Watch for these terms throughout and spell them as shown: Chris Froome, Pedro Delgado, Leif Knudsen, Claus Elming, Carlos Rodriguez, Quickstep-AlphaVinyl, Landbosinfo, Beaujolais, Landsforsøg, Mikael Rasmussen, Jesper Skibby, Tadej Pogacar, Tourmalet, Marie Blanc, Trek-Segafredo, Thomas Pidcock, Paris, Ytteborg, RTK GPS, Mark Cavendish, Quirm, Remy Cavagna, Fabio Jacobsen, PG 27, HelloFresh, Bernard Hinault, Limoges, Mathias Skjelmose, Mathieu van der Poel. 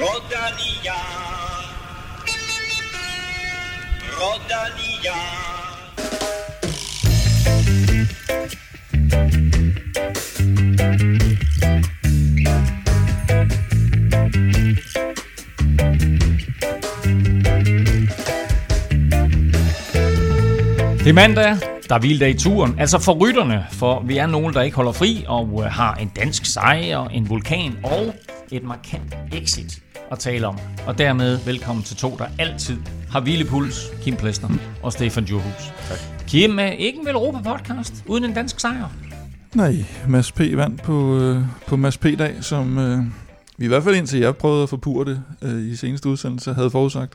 Rodania. Det er mandag. Der er hviledag i turen, altså for rytterne, for vi er nogen, der ikke holder fri og har en dansk sejr, en vulkan og et markant exit at tale om. Og dermed velkommen til to, der altid har hvilepuls, Kim Plesner og Stefan Djurhus. Tak. Kim, ikke en Europa-podcast uden en dansk sejr? Nej, Mads P. vandt på Mads P-dag, som vi i hvert fald indtil jeg prøvede at forpure det i seneste udsendelse, havde forudsagt.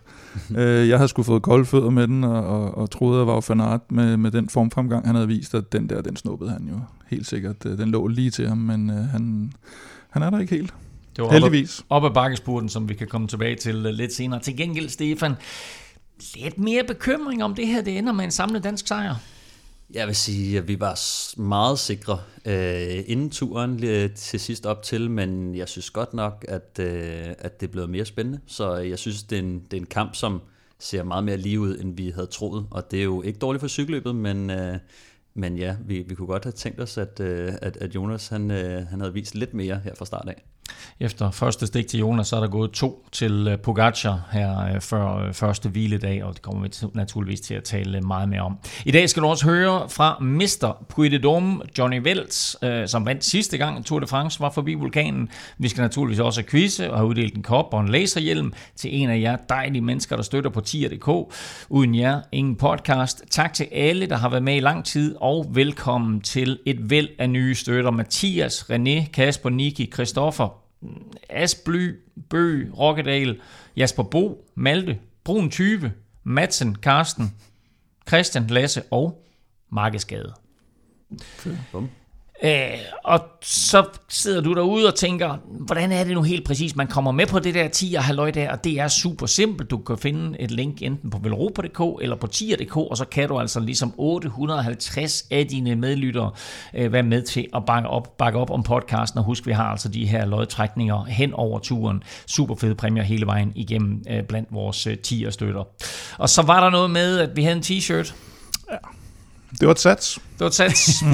Jeg havde sgu fået kolde fødder med den, og troede, at Wout van Aert med den formfremgang, han havde vist, at den snuppede han jo helt sikkert. Den lå lige til ham, men han er der ikke helt. Det var heldigvis. Op ad bakkespurten, som vi kan komme tilbage til lidt senere. Til gengæld, Stefan, lidt mere bekymring om det her, det ender med en samlet dansk sejr. Jeg vil sige, at vi var meget sikre inden turen til sidst op til, men jeg synes godt nok, at det er blevet mere spændende. Så jeg synes, det er en kamp, som ser meget mere lige ud, end vi havde troet. Og det er jo ikke dårligt for cykelløbet, men ja, vi kunne godt have tænkt os, at Jonas han havde vist lidt mere her fra start af. Efter første stik til Jonas, så er der gået 2 til Pogacar her før første hviledag, og det kommer vi naturligvis til at tale meget mere om. I dag skal du også høre fra Mr. Puy de Dôme, Johnny Weltz, som vandt sidste gang Tour de France, var forbi vulkanen. Vi skal naturligvis også have quizze og have uddelt en kop og en laserhjelm til en af jer dejlige mennesker, der støtter på tier.dk. Uden jer, ingen podcast. Tak til alle, der har været med i lang tid, og velkommen til et væld af nye støtter. Mathias, René, Kasper, Niki, Christoffer, Asbly, Bøg, Rokkedal, Jasper Bo, Malte, Brun 20, Madsen, Karsten, Christian, Lasse og Markeskade. Okay. Og så sidder du derude og tænker, hvordan er det nu helt præcis, man kommer med på det der 10'er halløj der, og det er super simpelt. Du kan finde et link enten på velropa.dk eller på 10'er.dk, og så kan du altså ligesom 850 af dine medlyttere være med til at bakke op om podcasten, og husk, vi har altså de her lodtrækninger hen over turen. Super fede præmier hele vejen igennem blandt vores 10'er støtter. Og så var der noget med, at vi havde en t-shirt. Ja. Det var et sats.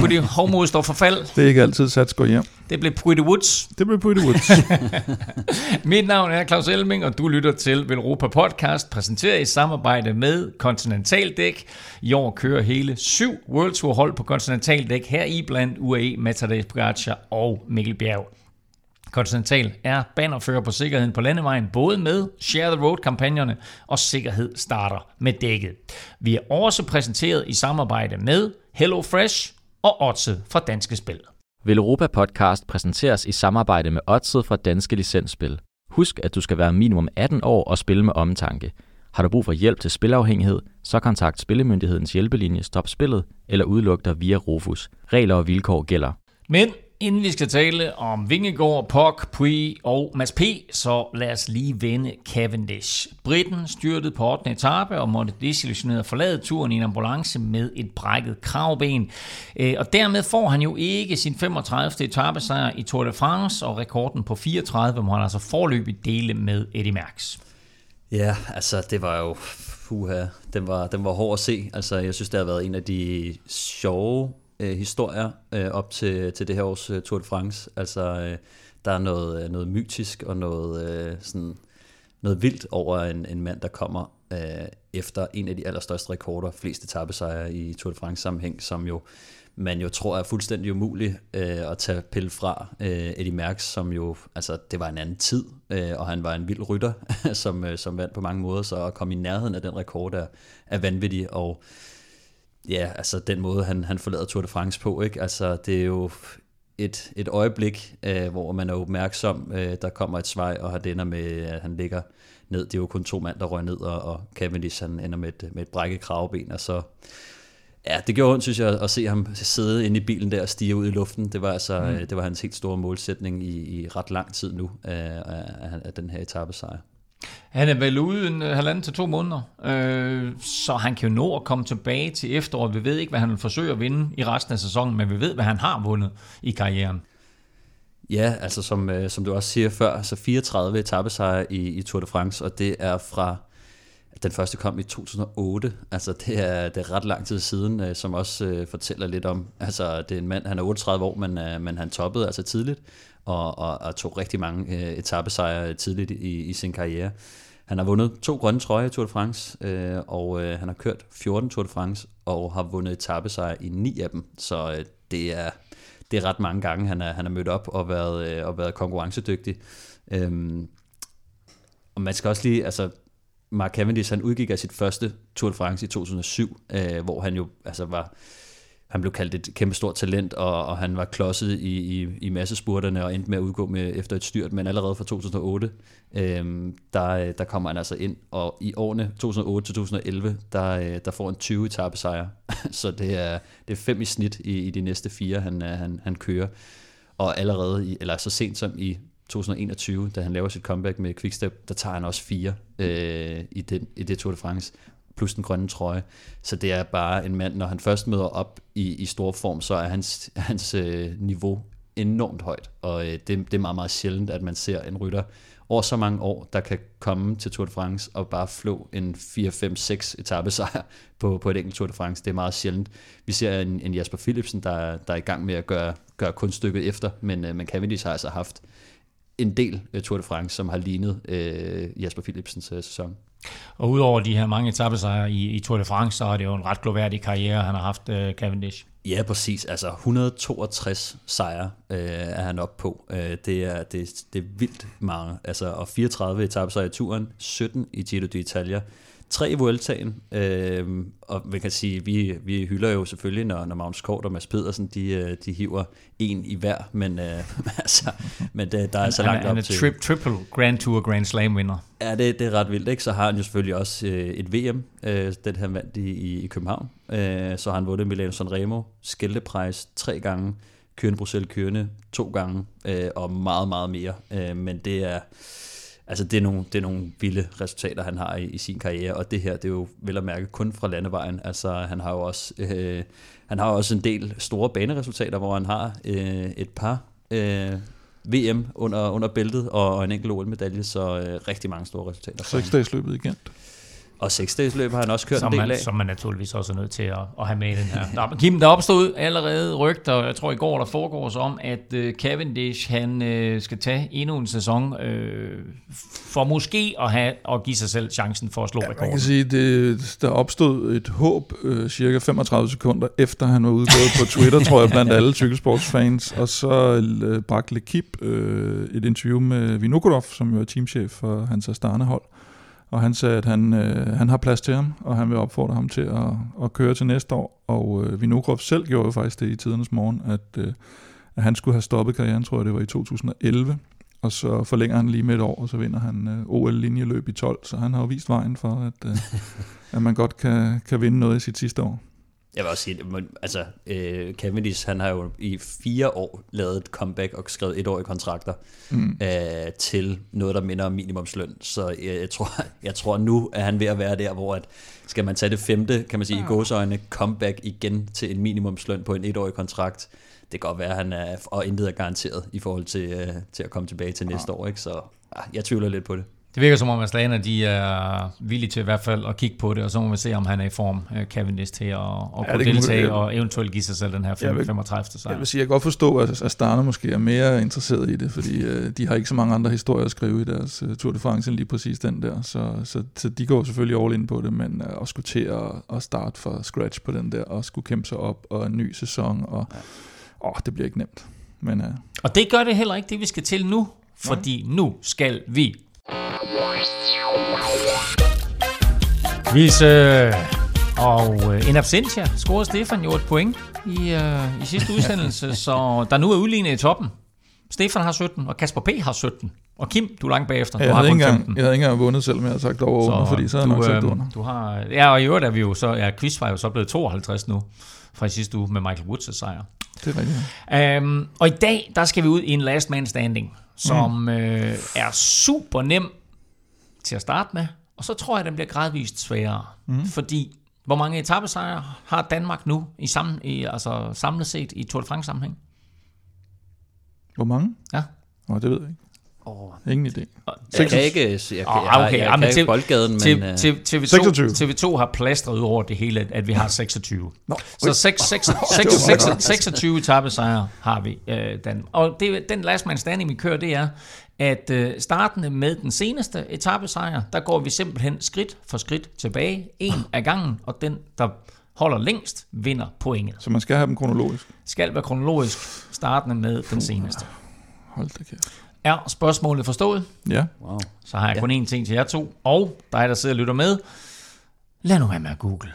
På de hovmodstår forfald. Det er ikke altid sats går hjem. Det blev Puy de Woods. Mit navn er Claus Elming, og du lytter til Velropa Podcast, præsenteret i samarbejde med Continentaldæk. I år kører hele 7 World Tour hold på Continentaldæk, her i blandt UAE, Tadej Pogacar og Mikkel Bjerg. Continental er bannerfører på sikkerheden på landevejen, både med Share the Road-kampagnerne og Sikkerhed starter med dækket. Vi er også præsenteret i samarbejde med Hello Fresh og Oddset fra Danske Spil. Velropa Podcast præsenteres i samarbejde med Oddset fra Danske Licensspil. Husk, at du skal være minimum 18 år og spille med omtanke. Har du brug for hjælp til spilafhængighed, så kontakt Spillemyndighedens hjælpelinje Stop Spillet eller udluk dig via Rofus. Regler og vilkår gælder. Men inden vi skal tale om Vingegaard, Pog, Puy og Mads P, så lad os lige vende Cavendish. Briten styrtede på 8. etape og måtte desillusioneret forlade turen i en ambulance med et brækket kravben. Og dermed får han jo ikke sin 35. etapesejr i Tour de France, og rekorden på 34 må han altså foreløbigt dele med Eddy Merckx. Ja, altså det var jo puha. Den var hård at se. Altså jeg synes, det har været en af de sjove historier op til det her års Tour de France. Altså der er noget mytisk og noget vildt over en mand, der kommer efter en af de allerstørste rekorder, flest etapesejre i Tour de France sammenhæng, som jo man jo tror er fuldstændig umuligt at tage pille fra Eddy Merckx, som jo, altså det var en anden tid, og han var en vild rytter, som vandt på mange måder, så at komme i nærheden af den rekord er vanvittig, og ja, altså den måde, han forlader Tour de France på, ikke? Altså det er jo et øjeblik, hvor man er opmærksom, der kommer et svej, og det ender med, at han ligger ned. Det er jo kun 2 mand, der røg ned, og Cavendish, han ender med et brækket kravben, og så ja, det gjorde ondt, synes jeg, at se ham sidde inde i bilen der og stige ud i luften. Det var altså, det var hans helt store målsætning i ret lang tid nu, af den her etapesejr. Han er vel ude en 1,5 til 2 måneder, så han kan jo nå at komme tilbage til efteråret. Vi ved ikke, hvad han vil forsøge at vinde i resten af sæsonen, men vi ved, hvad han har vundet i karrieren. Ja, altså som du også siger før, altså 34 etapesejre i Tour de France, og det er fra, den første kom i 2008, altså det er ret lang tid siden, som også fortæller lidt om, altså det er en mand, han er 38 år, men han toppede altså tidligt, og tog rigtig mange etapesejre tidligt i sin karriere. Han har vundet 2 grønne trøjer i Tour de France, og han har kørt 14 Tour de France, og har vundet etapesejre i 9 af dem, så det er ret mange gange, han er mødt op og været konkurrencedygtig. Og man skal også lige, altså Mark Cavendish, han udgik af sit første Tour de France i 2007, hvor han jo altså han blev kaldt et kæmpestort talent, og han var klodset i massespurterne og endte med at udgå med efter et styrt, men allerede fra 2008, der kommer han altså ind, og i årene 2008-2011, der får han 20 etapesejre, så det er 5 i snit i de næste 4, han kører, og allerede, eller så sent som i 2021, da han laver sit comeback med Quickstep, der tager han også 4 i det Tour de France, plus den grønne trøje. Så det er bare en mand, når han først møder op i stor form, så er hans niveau enormt højt, og det er meget, meget sjældent, at man ser en rytter over så mange år, der kan komme til Tour de France og bare flå en 4-5-6 etapesejr på et enkelt Tour de France. Det er meget sjældent. Vi ser en Jasper Philipsen, der er i gang med at gøre kunststykket efter, men Cavendish har altså haft en del Tour de France, som har lignet Jasper Philipsens sæson. Og udover de her mange etapesejre i Tour de France, så er det jo en ret glorværdig karriere, han har haft, Cavendish. Ja, præcis. Altså 162 sejre er han oppe på. Det er vildt mange. Altså, og 34 etapesejre i turen, 17 i Giro d'Italia, 3 i Vueltaen. Og man kan sige, vi hylder jo selvfølgelig, når Magnus Kort og Mads Pedersen, de hiver en i hver, men der er så langt op til. Han er triple Grand Tour Grand Slam vinder. Ja, det er ret vildt, ikke? Så har han jo selvfølgelig også et VM, den han vandt i København. Så har han vundet Milano Sanremo, Skelteprejs 3 gange, Kørne-Bruxelles-Kørne 2 gange, og meget, meget mere. Men det er... Altså det er nogle vilde resultater, han har i sin karriere, og det her, det er jo vel at mærke kun fra landevejen. Altså han har jo også, en del store baneresultater, hvor han har et par VM under bæltet og en enkelt OL-medalje, så rigtig mange store resultater. 6-dagesløbet igen. Og 6-dagesløb har han også kørt en del af. Som man naturligvis også er nødt til at have med i den her. Der opstod allerede rygter, og jeg tror i går, der foregår så om, at Cavendish, han skal tage endnu en sæson for måske at give sig selv chancen for at slå rekorden. Man kan sige, der opstod et håb cirka 35 sekunder efter han var udgået på Twitter, tror jeg, blandt alle cykelsportsfans. Og så bragte Lekip et interview med Vinokurov, som jo er teamchef for hans Astana-hold. Og han sagde, at han har plads til ham, og han vil opfordre ham til at køre til næste år. Og Vinogrov selv gjorde jo faktisk det i tidernes morgen, at han skulle have stoppet karrieren, tror jeg det var i 2011. Og så forlænger han lige med et år, og så vinder han OL-linjeløb i 12. Så han har jo vist vejen for, at man godt kan vinde noget i sit sidste år. Jeg vil også sige, altså Cavendish, han har jo i 4 år lavet et comeback og skrevet 1-årige kontrakter til noget, der minder om minimumsløn. Så jeg tror nu, at han er ved at være der, hvor at skal man tage det 5., kan man sige, i gåseøjne, comeback igen til en minimumsløn på en 1-årig kontrakt. Det kan godt være, at han er, og intet er garanteret i forhold til at komme tilbage til næste år, ikke? Så jeg tvivler lidt på det. Det virker som om, at Astana, de er villige til i hvert fald at kigge på det, og så må vi se, om han er i form, Cavendish, til at kunne deltage og eventuelt give sig selv den her 35. sejr. Jeg vil sige, at jeg godt forstå, at Astana måske er mere interesseret i det, fordi de har ikke så mange andre historier at skrive i deres Tour de France end lige præcis den der, så de går selvfølgelig all in på det, men at skulle til at starte fra scratch på den der, og skulle kæmpe sig op, og en ny sæson, og det bliver ikke nemt. Men, og det gør det heller ikke, det vi skal til nu, fordi nu skal vi... Vise og en absentia scorede Stefan jo et point i sidste udsendelse, så der nu er udlignet i toppen. Stefan har 17, og Kasper P. har 17. Og Kim, du er langt bagefter. Du har kun 15. Jeg havde ikke engang vundet, selvom jeg havde sagt over, fordi så havde jeg nok sagt under. Du har, og i øvrigt er vi jo så, quiz var jo så blevet 52 nu, fra sidste uge med Michael Woods' sejr. Det er rigtigt. Og i dag, der skal vi ud i en last man standing, som er super nem til at starte med, og så tror jeg, at den bliver gradvist sværere, fordi hvor mange etapesejre har Danmark nu i samlet set i Tour de France-sammenhæng? Hvor mange? Ja. Åh, det ved jeg ikke. Ingen idé. Jeg kan ikke se boldgaden, men TV2 har plastret ud over det hele, at vi har 26. Nå, så 26 etappesejre har vi. Og det, den last man standing, vi kører, det er, at startende med den seneste etappesejr, der går vi simpelthen skridt for skridt tilbage, en af gangen, og den, der holder længst, vinder pointet. Så man skal have dem kronologisk? Skal være kronologisk, startende med den seneste. Hold da kæft. Er spørgsmålet forstået? Ja. Wow. Så har jeg kun én ting til jer to, og dig, der sidder og lytter med. Lad nu være med at google.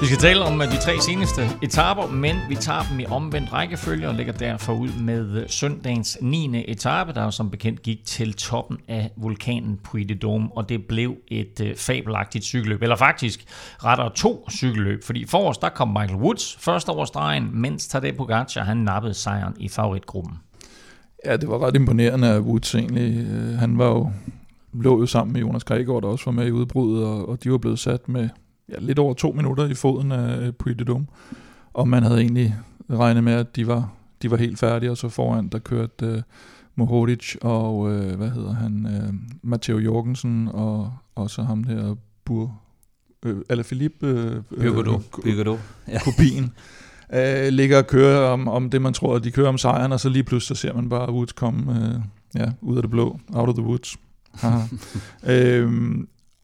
Vi skal tale om de tre seneste etaper, men vi tager dem i omvendt rækkefølge og lægger derfor ud med søndagens 9. etape, der som bekendt gik til toppen af vulkanen Puy de Dôme, og det blev et fabelagtigt cykelløb, eller faktisk rettere to cykelløb, fordi forrest der kom Michael Woods først over stregen, mens Tadej Pogacar han nappede sejren i favoritgruppen. Ja, det var ret imponerende af Woods egentlig. Han var jo, lå jo sammen med Jonas Vingegaard, der også var med i udbruddet, og de var blevet sat med lidt over 2 minutter i foden af Puy de Dôme, og man havde egentlig regnet med, at de var helt færdige, og så foran der kørte Mohoric og Matteo Jorgensen og så ham der Alaphilippe Kubien ligger og kører om det man tror, at de kører om sejren, og så lige pludselig så ser man bare Woods komme ud af det blå, out of the woods.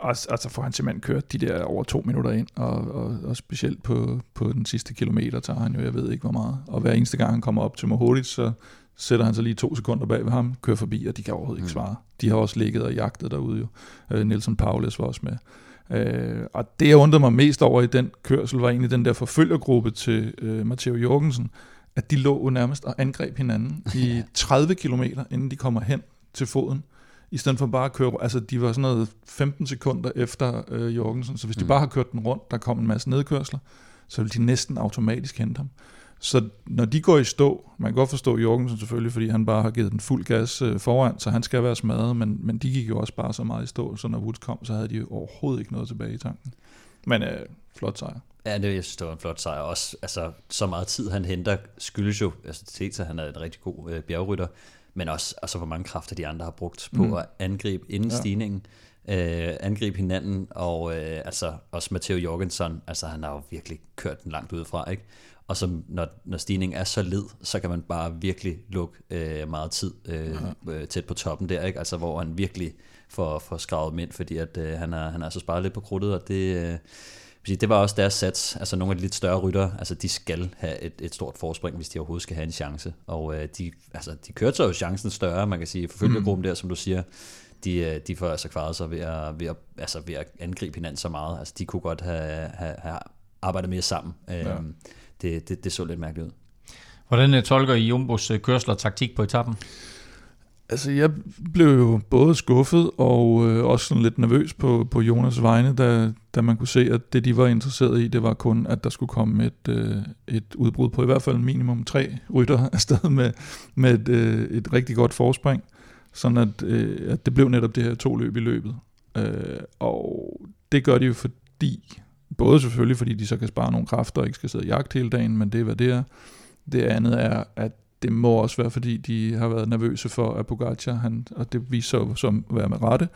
Og så får han simpelthen kørt de der over 2 minutter ind, og specielt på den sidste kilometer tager han jo, jeg ved ikke hvor meget. Og hver eneste gang han kommer op til Mohoric, så sætter han sig lige 2 sekunder bag ved ham, kører forbi, og de kan overhovedet ikke svare. De har også ligget og jagtet derude jo. Nelson Paulus var også med. Og det, jeg undrede mig mest over i den kørsel, var egentlig den der forfølgergruppe til Matteo Jorgensen, at de lå nærmest og angreb hinanden i 30 kilometer, inden de kommer hen til foden. I stedet for bare at køre, altså de var sådan noget 15 sekunder efter Jorgensen, så hvis de bare har kørt den rundt, der kom en masse nedkørsler, så ville de næsten automatisk hente ham. Så når de går i stå, man kan godt forstå Jorgensen selvfølgelig, fordi han bare har givet den fuld gas foran, så han skal være smadret, men de gik jo også bare så meget i stå, så når Woods kom, så havde de jo overhovedet ikke noget tilbage i tanken. Men flot sejr. Ja, jeg synes, det var en flot sejr også. Altså, så meget tid han henter, skyldes jo, altså han er en rigtig god bjergrytter, men også altså, hvor mange kræfter de andre har brugt på at angribe inden stigningen, angribe hinanden, og altså også Matteo Jorgensen, altså han har jo virkelig kørt den langt udefra, ikke? Og så når stigningen er så led, så kan man bare virkelig lukke meget tid tæt på toppen der, ikke? Altså hvor han virkelig får skravet ind, fordi at han har så sparet lidt på krudtet, og det det var også deres sats. Altså nogle af de lidt større ryttere, altså de skal have et stort forspring, hvis de overhovedet skal have en chance. Og de kørte så jo chancen større, man kan sige. Forfølgegruppen der, som du siger, de får altså kvaret sig ved at angribe hinanden så meget. Altså de kunne godt have arbejdet mere sammen. Ja. Det så lidt mærkeligt ud. Hvordan tolker I Jumbos kørsler og taktik på etappen? Altså, jeg blev jo både skuffet og også sådan lidt nervøs på Jonas vegne, da man kunne se, at det, de var interesseret i, det var kun, at der skulle komme et udbrud på i hvert fald minimum 3 rytter afsted med et rigtig godt forspring, sådan at det blev netop det her 2 løb i løbet. Og det gør de jo fordi, både selvfølgelig, fordi de så kan spare nogle kræfter og ikke skal sidde og jagte hele dagen, men det er, hvad det er. Det andet er, at det må også være, fordi de har været nervøse for, at Pogacar, og det viser sig som at være med rette,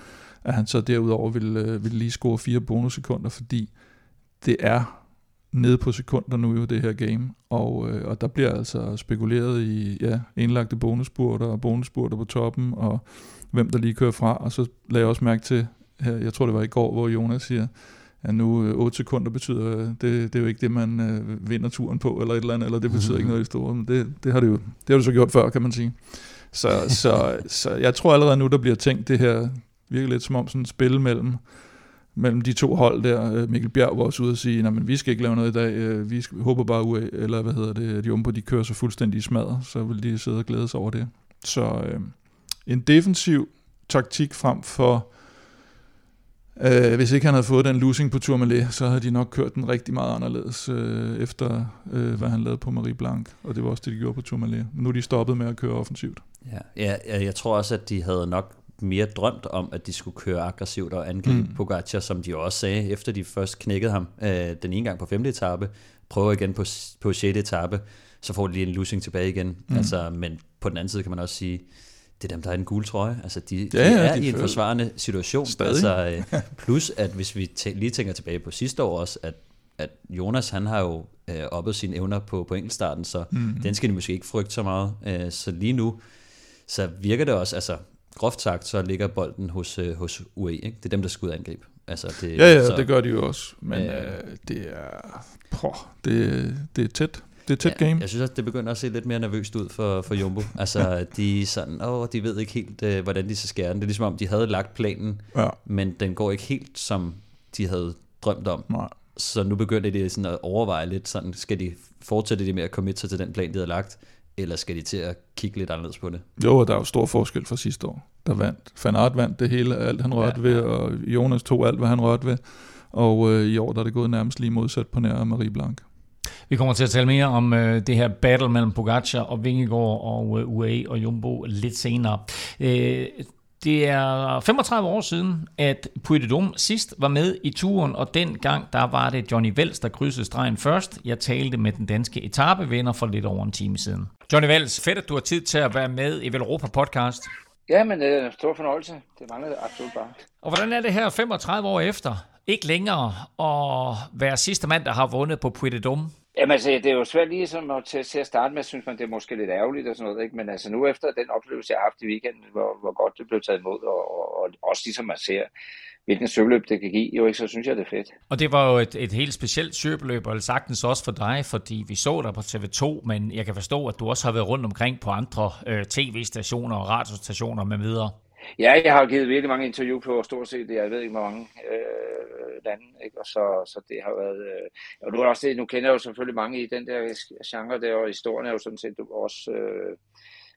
at han så derudover ville lige score 4 bonussekunder, fordi det er nede på sekunder nu jo, det her game, og der bliver altså spekuleret i indlagte bonusspurter og bonusspurter på toppen, og hvem der lige kører fra, og så lagde jeg også mærke til, jeg tror det var i går, hvor Jonas siger, at nu 8 sekunder betyder, det er jo ikke det, man vinder turen på, eller et eller andet, eller det betyder ikke noget i store, men det har det jo, det har du så gjort før, kan man sige. Så jeg tror allerede nu, der bliver tænkt det her, virkelig lidt som om sådan et spil mellem de 2 hold der. Mikkel Bjerg var også ude og sige, nej, men vi skal ikke lave noget i dag, vi håber bare UAE, eller at Jumbo, de kører så fuldstændig i smadret, så vil de sidde og glæde sig over det. Så en defensiv taktik frem for Hvis ikke han havde fået den losing på Tourmalet, så havde de nok kørt den rigtig meget anderledes efter, hvad han lavede på Marie Blanc. Og det var også det, de gjorde på Tourmalet. Nu er de stoppet med at køre offensivt. Ja, jeg tror også, at de havde nok mere drømt om, at de skulle køre aggressivt og angribe Pogacar, som de også sagde, efter de først knækkede ham den ene gang på 5. etape, prøver igen på 6. etape, så får de lige en losing tilbage igen. Altså, men på den anden side kan man også sige, det er dem, der har en gule trøje. Altså, de er i en forsvarende situation. Altså, plus, at hvis vi lige tænker tilbage på sidste år også, at Jonas, han har jo oppet sine evner på enkeltstarten, så den skal de måske ikke frygte så meget. Så lige nu, så virker det også, altså groft sagt, så ligger bolden hos UAE. Ikke? Det er dem, der skal ud og angribe. Altså, det gør de jo også. Men det er tæt. Det er tæt game. Jeg synes også, det begynder at se lidt mere nervøst ud for Jumbo. Altså, de er sådan, de ved ikke helt, hvordan de skal skære den. Det er ligesom om, de havde lagt planen, men den går ikke helt, som de havde drømt om. Nej. Så nu begynder de sådan at overveje lidt, sådan, skal de fortsætte det med at committe sig til den plan, de havde lagt, eller skal de til at kigge lidt anderledes på det? Jo, og der er jo stor forskel fra sidste år. Der vandt. Van Aert vandt det hele, alt han rørte ved, og Jonas tog alt, hvad han rørte ved. Og i år der er det gået nærmest lige modsat på nær Marie Blanc. Vi kommer til at tale mere om det her battle mellem Pogacar og Vingegaard og UAE og Jumbo lidt senere. Det er 35 år siden, at Puy de Dôme sidst var med i turen, og dengang der var det Johnny Weltz, der krydsede stregen først. Jeg talte med den danske etapevinder for lidt over en time siden. Johnny Weltz, fedt at du har tid til at være med i Velropa podcast. Ja, men det er en stor fornøjelse. Det mangler det absolut bare. Og hvordan er det her 35 år efter? Ikke længere at være sidste mand, der har vundet på Puy de Dôme? Jamen altså, det er jo svært ligesom til at starte med, synes man, det er måske lidt ærgerligt og sådan noget, ikke? Men altså nu efter den oplevelse, jeg har haft i weekenden, hvor godt det blev taget imod, og også ligesom man ser, hvilken cykelløb det kan give, jo ikke, så synes jeg, det er fedt. Og det var jo et helt specielt cykelløb, og sagtens også for dig, fordi vi så dig på TV2, men jeg kan forstå, at du også har været rundt omkring på andre tv-stationer og radiostationer med videre. Ja, jeg har givet virkelig mange interview på, stort set, jeg ved ikke, hvor mange lande, ikke? Og så det har været, og nu er også det, nu kender jeg jo selvfølgelig mange i den der genre der, og historien er jo sådan set også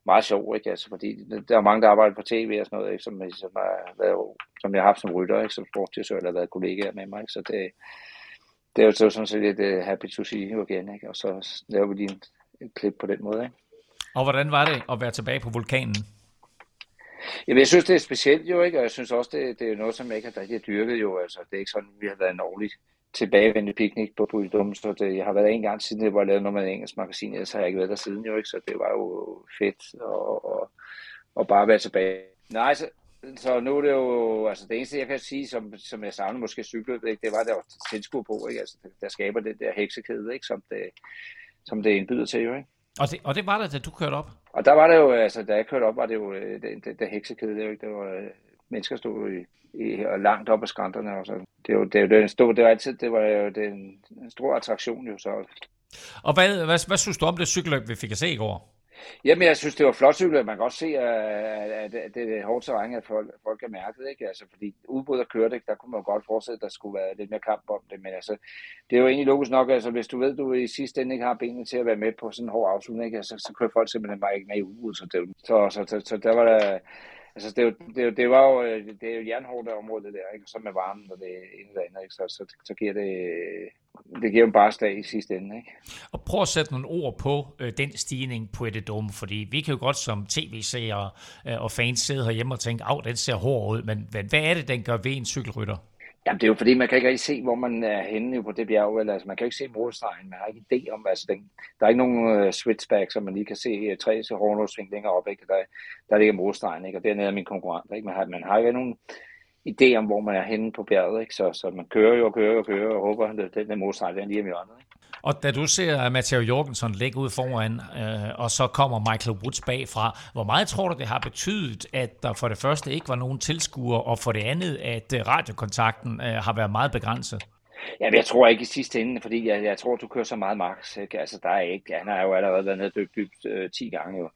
meget sjov, ikke? Altså, fordi der er mange, der arbejder på tv og sådan noget, ikke? Som jeg har haft som rytter, ikke? Som sportsdirektør, eller har været kollegaer med mig, ikke? Så det er jo sådan set lidt happy to see you again, ikke? Og så laver vi lige et klip på den måde, ikke? Og hvordan var det at være tilbage på vulkanen? Jamen, jeg synes, det er specielt jo, ikke? Og jeg synes også, det er noget, som jeg ikke har dyrket jo. Altså, det er ikke sådan, vi har været en årlig tilbagevendende picnic på Puy de Dôme, så jeg har været en gang siden, hvor jeg lavede noget med et engelsk magasin, ellers har jeg ikke været der siden jo, ikke? Så det var jo fedt at bare være tilbage. Nej, så nu er det jo, altså det eneste, jeg kan sige, som jeg savner måske cykeløbet, ikke? Det var der også tilskuer på, ikke? Altså, der skaber den der heksekæde, ikke? Som det indbyder til jo, ikke? Og det var det, da du kørte op? Og der var det jo, altså da jeg kørte op, var det jo det heksekæde, det var ikke, der var mennesker stod og langt op ad skrænterne og sådan. Det var altid en stor attraktion jo så. Og hvad synes du om det cykelløb, vi fik at se i går? Jamen, jeg synes, det var flot cykelløb. Man kan også se, at det hårdt terræn, at folk har mærket, ikke? Altså, fordi udbud at køre det, der kunne man jo godt fortsætte, at der skulle være lidt mere kamp om det. Men altså, det er jo egentlig logisk nok, altså, hvis du ved, du i sidste ende ikke har benene til at være med på sådan en hård afslutning, ikke? Altså, så kører folk simpelthen bare ikke med i udbud. Så der var der... Altså, det er jo jernhårdt område, det der, ikke? Så med varmen, når det ene eller andet, ikke? Så giver det giver jo bare slag i sidste ende, ikke? Og prøv at sætte nogle ord på den stigning på det dumme, fordi vi kan jo godt som tv-seere og fans sidde herhjemme og tænke, den ser hård ud, men hvad er det, den gør ved en cykelrytter? Jamen, det er jo fordi, man kan ikke rigtig se, hvor man er henne på det bjerg, eller altså, man kan ikke se målstregen, man har ikke idé om, altså, der er ikke nogen switchback, som man lige kan se 3 til hårdnålsving længere op, ikke? Der ligger målstregen, ikke? Og dernede er min konkurrent, ikke? Man har ikke nogen idé om, hvor man er henne på bjerget, ikke? Så man kører jo og kører og håber, at den der målstregen er lige om hjørnet, ikke? Og da du ser Matteo Jorgensen ligge ud foran, og så kommer Michael Woods bagfra, hvor meget tror du, det har betydet, at der for det første ikke var nogen tilskuere, og for det andet, at radiokontakten har været meget begrænset? Ja, jeg tror ikke i sidste ende, fordi jeg tror, du kører så meget max. Ikke? Altså, der er ikke, han har jo allerede været nede og dybt, 10 gange jo.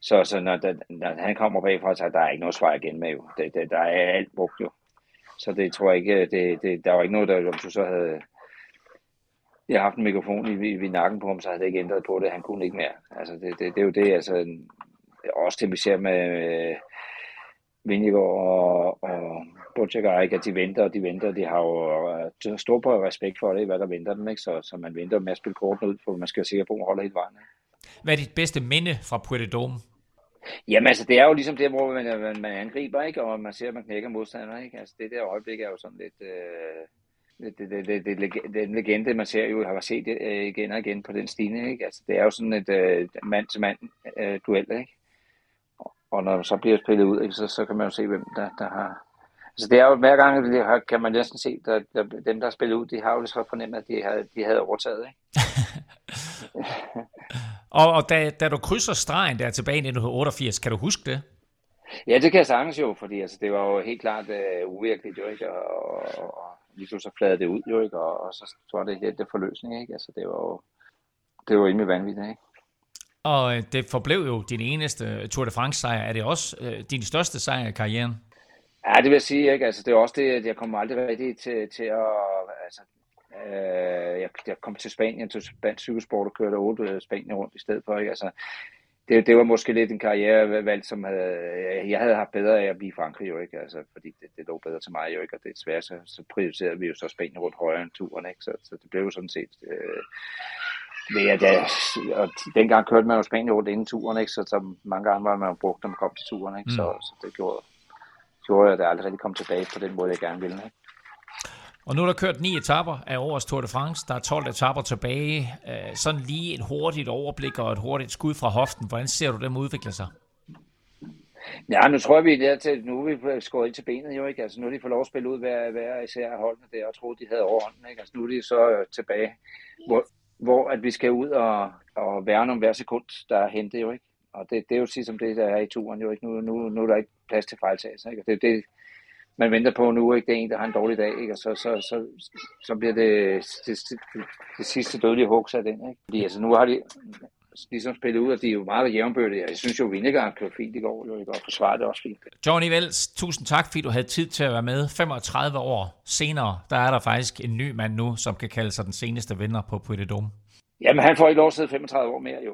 Så når han kommer bagfra, så der er ikke noget svar igen med jo. Der er alt brugt jo. Så det tror jeg ikke, der var ikke noget, der om du så havde... Jeg har haft en mikrofon i nakken på ham, så havde det ikke ændret på det. Han kunne ikke mere. Altså, det er jo det. Altså, også det, vi ser med Vingegaard og Pogacar, ikke, at de venter, og de venter. De har jo stor respekt for det, hvad der venter dem, ikke? Så man venter med at spille kortene ud, for man skal være sikker på, at man holder hele vejen. Ikke? Hvad er dit bedste minde fra Puy de Dôme? Jamen altså, det er jo ligesom det, hvor man angriber, ikke? Og man ser, at man knækker modstanderne, ikke? Altså, det der øjeblik er jo sådan lidt... Det er en legende, man ser jo, har set det igen og igen på den stigning, ikke? Altså, det er jo sådan et mand-til-mand-duel, ikke? Og når man så bliver spillet ud, ikke, så kan man jo se, hvem der har... Altså, det er jo hver gang, kan man næsten se, at dem, der har spillet ud, de har jo så fornemt, at de havde overtaget, ikke? Og da du krydser stregen der tilbage i 1988, kan du huske det? Ja, det kan jeg sagtens jo, fordi altså, det var jo helt klart uvirkeligt, jo, ikke? Og lige så fladede det ud, jo, ikke? Og så var det helt forløsning, ikke? Altså, det var rimelig vanvittigt, ikke? Og det forblev jo din eneste Tour de France-sejr. Er det også din største sejr i karrieren? Ja, det vil jeg sige, ikke? Altså, det er også det, at jeg kommer aldrig rigtig til at... Altså, jeg kom til Spanien, til spansk cykelsport og kørte 8 Spanien rundt i stedet for, ikke? Altså, det var måske lidt en karrierevalg, som jeg havde haft bedre af at blive i Frankrig, jo, ikke? Altså, fordi det lå bedre til mig, jo, ikke? Og det er svært, så prioriterede vi jo så Spanien rundt højere end turen, ikke? Så det blev jo sådan set... Og dengang kørte man jo Spanien rundt inden turen, ikke? Så mange gange var man jo brugt, når man kom til turen, ikke? Så det gjorde jeg, at jeg aldrig rigtig kom tilbage på den måde, jeg gerne ville, ikke? Og nu er der kørt 9 etaper af årets Tour de France. Der er 12 etaper tilbage. Sådan lige et hurtigt overblik og et hurtigt skud fra hoften. Hvordan ser du dem udvikle sig? Ja, nu tror jeg, vi er der til, nu er vi skåret ind til benet, jo, ikke? Altså, nu er de fået lov at spille ud hver især holdene der, og troede, de havde overhånden, ikke? Altså, nu er de så tilbage, hvor at vi skal ud og værne om hver sekund, der er hentet, jo, ikke? Og det er jo sige som det, der er i turen, jo, ikke? Nu er der ikke plads til fejltagelser, ikke? Og det er det, man venter på nu, ikke? Det er en, der har en dårlig dag, ikke? Og så bliver det sidste dødelige hug sat ind, ikke? Fordi altså, nu har de ligesom spillet ud, og de er jo meget jævnbødige. Jeg synes jo, Vingegaard kørte fint i går, jo, ikke? Og forsvaret det også fint. Johnny Weltz, tusind tak, fordi du havde tid til at være med. 35 år senere, der er der faktisk en ny mand nu, som kan kalde sig den seneste vinder på Puy de Dôme. Jamen, han får ikke lov at sidde 35 år mere, jo.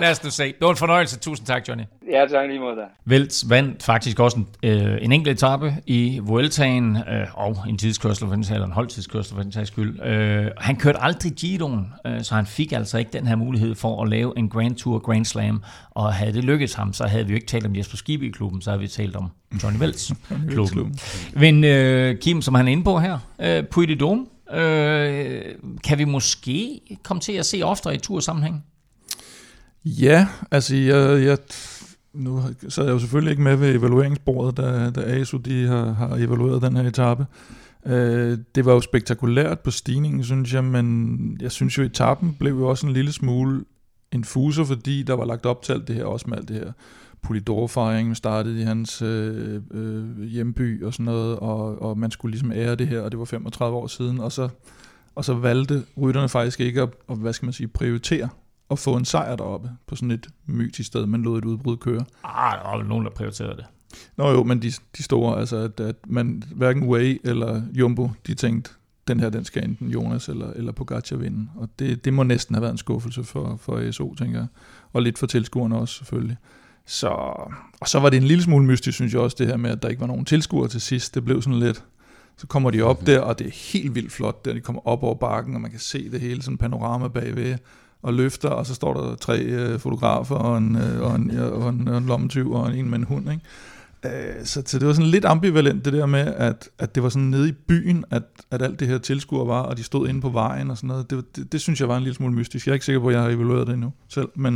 lad os nu se. Det var en fornøjelse. Tusind tak, Johnny. Ja, tak lige mod dig. Weltz vandt faktisk også en enkelt etape i Vueltaen, og en tidskørsel for den sags, eller en holdtidskørsel for den sags skyld. Han kørte aldrig Giroen, så han fik altså ikke den her mulighed for at lave en Grand Tour Grand Slam, og havde det lykkedes ham, så havde vi jo ikke talt om Jesper Skibby i klubben, så havde vi talt om Johnny Weltz klubben. Men Kim, som han er inde på her, Puy de Dôme, kan vi måske komme til at se oftere i tursammenhæng? Ja, altså jeg nu sad jeg jo selvfølgelig ikke med ved evalueringsbordet, da ASU de har evalueret den her etape. Det var jo spektakulært på stigningen, synes jeg, men jeg synes jo, etappen blev jo også en lille smule infuser, fordi der var lagt op til alt det her, også med alt det her Polidor-fejringen startede i hans hjemby og sådan noget, og man skulle ligesom ære det her, og det var 35 år siden, og så valgte rytterne faktisk ikke at hvad skal man sige, prioritere at få en sejr deroppe på sådan et mytisk sted, man lod et udbrud køre. Der var vel nogen, der prioriterede det. Nå jo, men de store, altså at man hverken UAE eller Jumbo, de tænkte, den her, den skal enten Jonas eller Pogacar vinde, og det må næsten have været en skuffelse for ESO, tænker jeg, og lidt for tilskuerne også, selvfølgelig. Og så var det en lille smule mystisk, synes jeg også, det her med, at der ikke var nogen tilskuere til sidst. Det blev sådan lidt, så kommer de op der, og det er helt vildt flot, der de kommer op over bakken, og man kan se det hele, sådan panorama bagved, og løfter, og så står der 3 fotografer, og en lommetyv, og en med en hund, ikke? Så det var sådan lidt ambivalent, det der med, at det var sådan nede i byen, at alt det her tilskuer var, og de stod inde på vejen og sådan noget. Det synes jeg var en lille smule mystisk. Jeg er ikke sikker på, at jeg har evalueret det endnu selv, men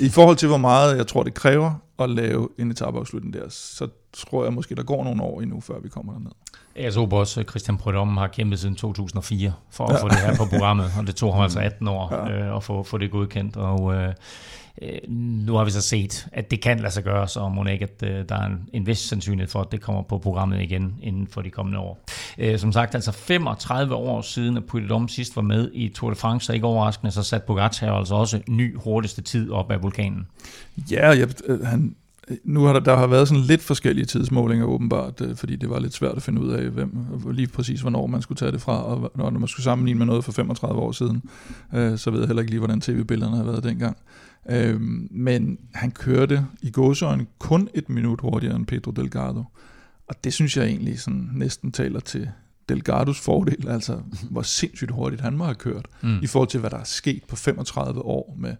i forhold til, hvor meget jeg tror, det kræver at lave en etapeafslutning der, så tror jeg måske, der går nogle år endnu, før vi kommer derned. Jeg så også, at Christian Prudhomme har kæmpet siden 2004 for at få det her på programmet, og det tog ham altså 18 år at få det godkendt, og nu har vi så set, at det kan lade sig gøre, så må ikke, at der er en vis sandsynlighed for, at det kommer på programmet igen inden for de kommende år. Som sagt, altså 35 år siden, at Puy de Dôme sidst var med i Tour de France, så ikke overraskende, så satte Pogacar altså også ny hurtigste tid op af vulkanen. Ja, han nu har der har været sådan lidt forskellige tidsmålinger åbenbart, fordi det var lidt svært at finde ud af, hvem lige præcis hvornår man skulle tage det fra, og når man skulle sammenligne med noget for 35 år siden, så ved jeg heller ikke lige, hvordan tv-billederne har været dengang. Men han kørte i gåseøjne kun 1 minut hurtigere end Pedro Delgado, og det synes jeg egentlig sådan næsten taler til Delgados fordel, altså hvor sindssygt hurtigt han må have kørt, i forhold til hvad der er sket på 35 år med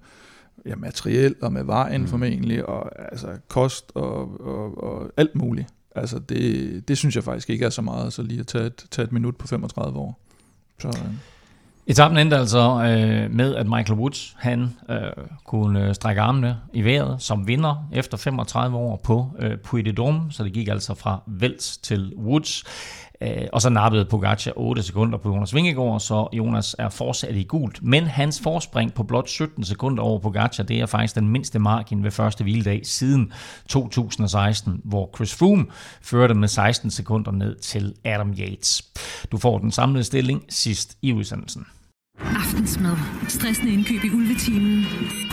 materiel og med vejen formentlig, og altså kost og alt muligt. Altså det synes jeg faktisk ikke er så meget, så lige at tage et minut på 35 år. Så etappen endte altså med, at Michael Woods han kunne strække armene i vejret som vinder efter 35 år på Puy de Dôme, så det gik altså fra Weltz til Woods. Og så nappede Pogacar 8 sekunder på Jonas Vingegaard, så Jonas er fortsat i gult. Men hans forspring på blot 17 sekunder over Pogacar, det er faktisk den mindste margin ved første hviledag siden 2016, hvor Chris Froome førte med 16 sekunder ned til Adam Yates. Du får den samlede stilling sidst i udsendelsen. Aftensmad. Stressende indkøb i ulvetimen.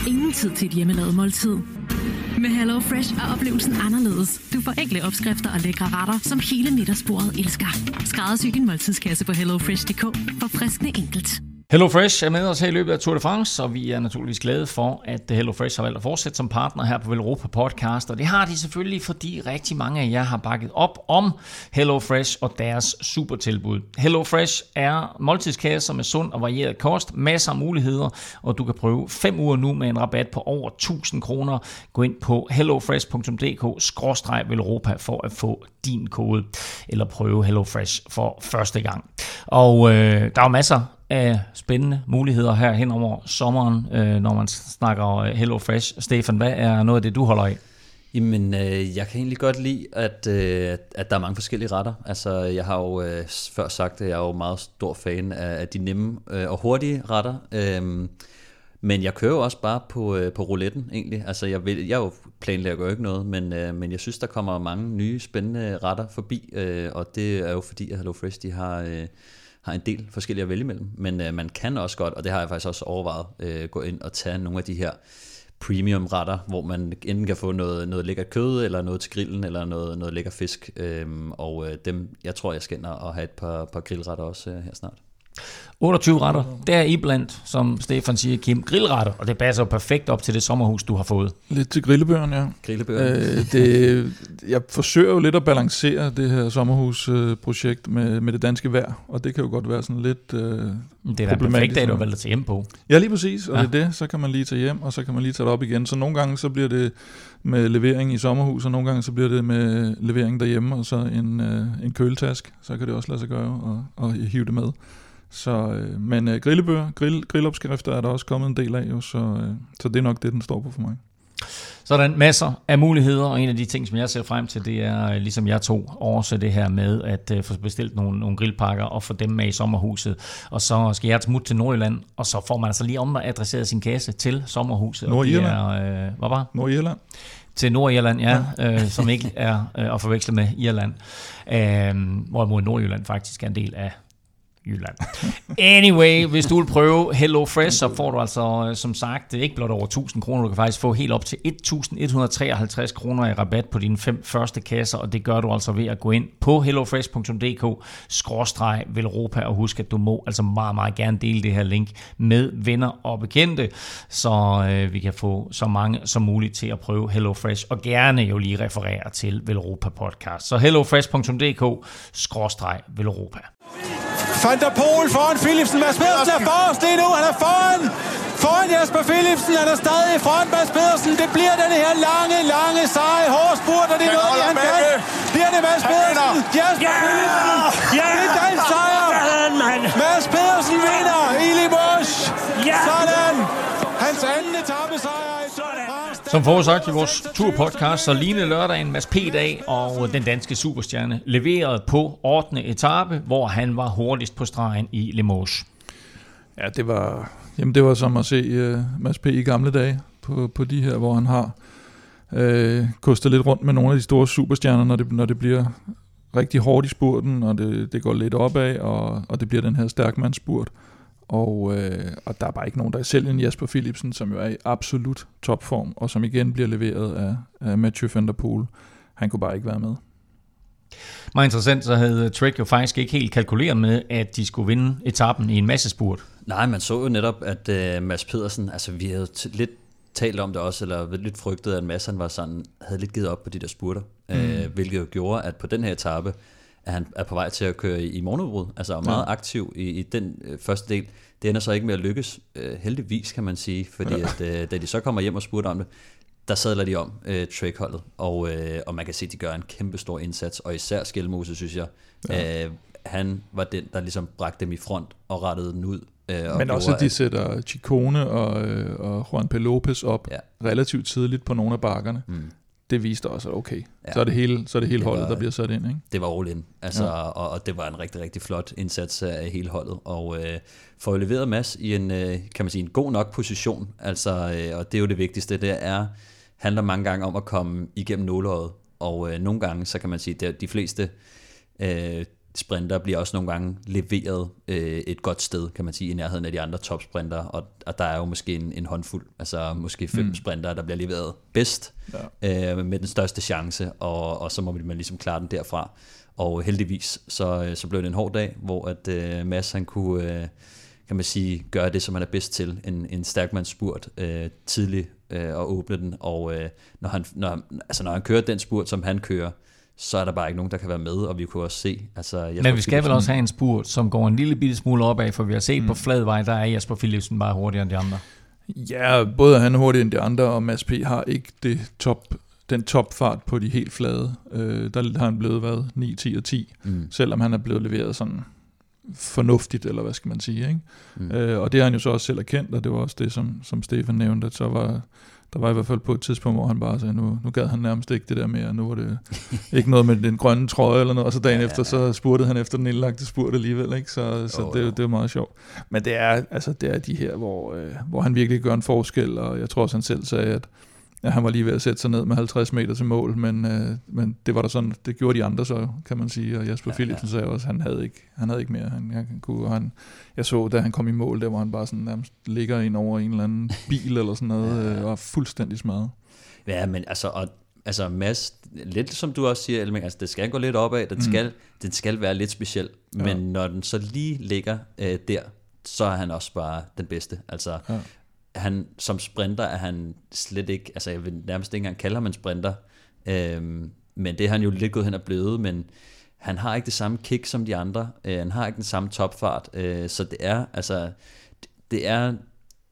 Ingen tid til et hjemmelavet måltid. Med Hello Fresh er oplevelsen anderledes. Du får enkle opskrifter og lækre retter, som hele middagsbordet elsker. Skræddersyg din måltidskasse på hellofresh.dk for friskende enkelt. Hello Fresh er med os her i løbet af Tour de France, og vi er naturligvis glade for, at Hello Fresh har valgt at fortsætte som partner her på Velropa Podcast, og det har de selvfølgelig, fordi rigtig mange af jer har bakket op om Hello Fresh og deres supertilbud. Hello Fresh er måltidskasser med sund og varieret kost, masser af muligheder, og du kan prøve 5 uger nu med en rabat på over 1000 kroner. Gå ind på hellofresh.dk/Velropa for at få din kode, eller prøve Hello Fresh for første gang. Og der er masser af spændende muligheder her hen over sommeren, når man snakker Hello Fresh. Stefan, hvad er noget af det, du holder af? Jamen, jeg kan egentlig godt lide, at der er mange forskellige retter. Altså, jeg har jo før sagt, at jeg er jo meget stor fan af de nemme og hurtige retter. Men jeg kører jo også bare på rouletten egentlig. Altså, jeg er jo planlægger jo ikke noget, men jeg synes, der kommer mange nye spændende retter forbi. Og det er jo fordi, at Hello Fresh, de har en del forskellige at vælge imellem, men man kan også godt, og det har jeg faktisk også overvejet, gå ind og tage nogle af de her premium retter, hvor man enten kan få noget lækkert kød, eller noget til grillen, eller noget lækker fisk, og dem, jeg tror, jeg skal ind og have et par grillretter også her snart. 28 retter, der er iblandt, som Stefan siger, Kim, grillretter, og det passer jo perfekt op til det sommerhus, du har fået. Lidt til grillebøgerne, ja. Jeg forsøger jo lidt at balancere det her sommerhusprojekt med det danske vejr, og det kan jo godt være sådan lidt problematisk. Det er da en perfekt dag, du har valgt at tage hjem på. Ja, lige præcis, og ja. Det er det, så kan man lige tage hjem, og så kan man lige tage det op igen. Så nogle gange så bliver det med levering i sommerhus, og nogle gange så bliver det med levering derhjemme, og så en køletask, så kan det også lade sig gøre og hive det med. Så, men grillebøger, grillopskrifter er der også kommet en del af, jo, så det er nok det, den står på for mig. Så er der masser af muligheder, og en af de ting, som jeg ser frem til, det er, ligesom jeg tog også det her med, at få bestilt nogle grillpakker og få dem med i sommerhuset. Og så skal jeg smutte til Nordjylland, og så får man altså lige om at adressere sin kasse til sommerhuset. Nordirland. Til Nordirland, ja. Som ikke er at forveksle med Irland. Hvorimod Nordjylland faktisk er en del af Jylland. Anyway, hvis du vil prøve Hello Fresh, så får du altså, som sagt, ikke blot over 1000 kroner, du kan faktisk få helt op til 1153 kroner i rabat på dine 5 første kasser, og det gør du altså ved at gå ind på hellofresh.dk/Velropa, og husk, at du må altså meget, meget gerne dele det her link med venner og bekendte, så vi kan få så mange som muligt til at prøve Hello Fresh, og gerne jo lige referere til Velropa Podcast. Så hellofresh.dk/Velropa. Van der Poel foran Philipsen, Mads Pedersen er forrest lige nu, han er foran Jasper Philipsen, han er stadig foran Mads Pedersen, det bliver den her lange, seje, hårde spurt, og det er noget, han kan. Det er det Mads Pedersen, Jasper Philipsen, det er dansk sejr, Mads Pedersen vinder i Limoges, sådan, hans anden etappesejr. Som forudsagt i vores turpodcast, så lignede lørdagen Mads P-dag, og den danske superstjerne leverede på 8. etape, hvor han var hurtigst på stregen i Limoges. Ja, det var som at se Mads P i gamle dage på de her, hvor han har kostet lidt rundt med nogle af de store superstjerner, når det bliver rigtig hårdt i spurten, og det går lidt opad, og det bliver den her stærkmandsspurt. og der er bare ikke nogen, der er selv en Jasper Philipsen, som jo er i absolut topform, og som igen bliver leveret af Mathieu van der Poel. Han kunne bare ikke være med. Meget interessant, så havde Trek jo faktisk ikke helt kalkuleret med, at de skulle vinde etappen i en masse spurt. Nej, man så jo netop, at Mads Pedersen, altså vi havde lidt talt om det også, eller lidt frygtet, at Mads han var sådan, havde lidt givet op på de der spurter, hvilket jo gjorde, at på den her etape, at han er på vej til at køre i morgenudbrud, altså er meget aktiv i den første del. Det ender så ikke med at lykkes, heldigvis kan man sige, fordi at, da de så kommer hjem og spurter om det, der sadler de om Trek-holdet, og man kan se, at de gør en kæmpe stor indsats, og især Skjelmose, synes jeg, han var den, der ligesom bragte dem i front og rettede den ud. Men også, at de sætter Ciccone og Juan P. Lopez op relativt tidligt på nogle af bakkerne. Det viste også, okay, så er det hele holdet, der bliver sat ind, ikke? Det var all in, altså, og det var en rigtig, rigtig flot indsats af hele holdet, og får leveret Mads i en, kan man sige, en god nok position, altså, og det er jo det vigtigste, handler mange gange om at komme igennem nåløjet, og nogle gange, så kan man sige, at de fleste sprinter bliver også nogle gange leveret et godt sted, kan man sige, i nærheden af de andre topsprinter, og der er jo måske en håndfuld, altså måske 5 sprinter, der bliver leveret bedst, med den største chance, og så må man ligesom klare den derfra, og heldigvis, så blev det en hård dag, hvor at Mads, han kunne, kan man sige, gøre det, som han er bedst til, en stærkmandsspurt tidligt, og åbne den, og når han kører den spurt, som han kører, så er der bare ikke nogen, der kan være med, og vi kunne også se. Altså, men vi skal vel også have en spurt, som går en lille bitte smule opad, for vi har set på fladvej, der er Jasper Philipsen bare hurtigere end de andre. Ja, både han hurtigere end de andre, og Mads P. har ikke den topfart på de helt flade. Der har han blevet været 9, 10 og 10, selvom han er blevet leveret sådan fornuftigt, eller hvad skal man sige, ikke? Og det har han jo så også selv erkendt, og det var også det, som Stefan nævnte, at så var... Der var i hvert fald på et tidspunkt, hvor han bare sagde, nu gad han nærmest ikke det der mere, nu var det ikke noget med den grønne trøje eller noget, og så dagen efter, så spurtede han efter den indlagte spurt alligevel, ikke? Det er meget sjovt. Men det er de her, hvor han virkelig gør en forskel, og jeg tror også, han selv sagde, at han var lige ved at sætte sig ned med 50 meter til mål, men det var der sådan, det gjorde de andre så, kan man sige, og Jasper Philipsen sagde også, han havde ikke mere, han kunne, jeg så, da han kom i mål, der var han bare sådan nærmest ligger ind over en eller anden bil eller sådan noget, og fuldstændig smadret. Ja, men altså Mads, lidt som du også siger, Elming, altså det skal gå lidt opad, den skal være lidt speciel, men når den så lige ligger der, så er han også bare den bedste, altså... Ja. Han, som sprinter er han slet ikke, altså jeg vil nærmest ikke engang kalde ham en sprinter, men det er han jo lidt gået hen og blevet, men han har ikke det samme kick som de andre, han har ikke den samme topfart, så det er, altså det er,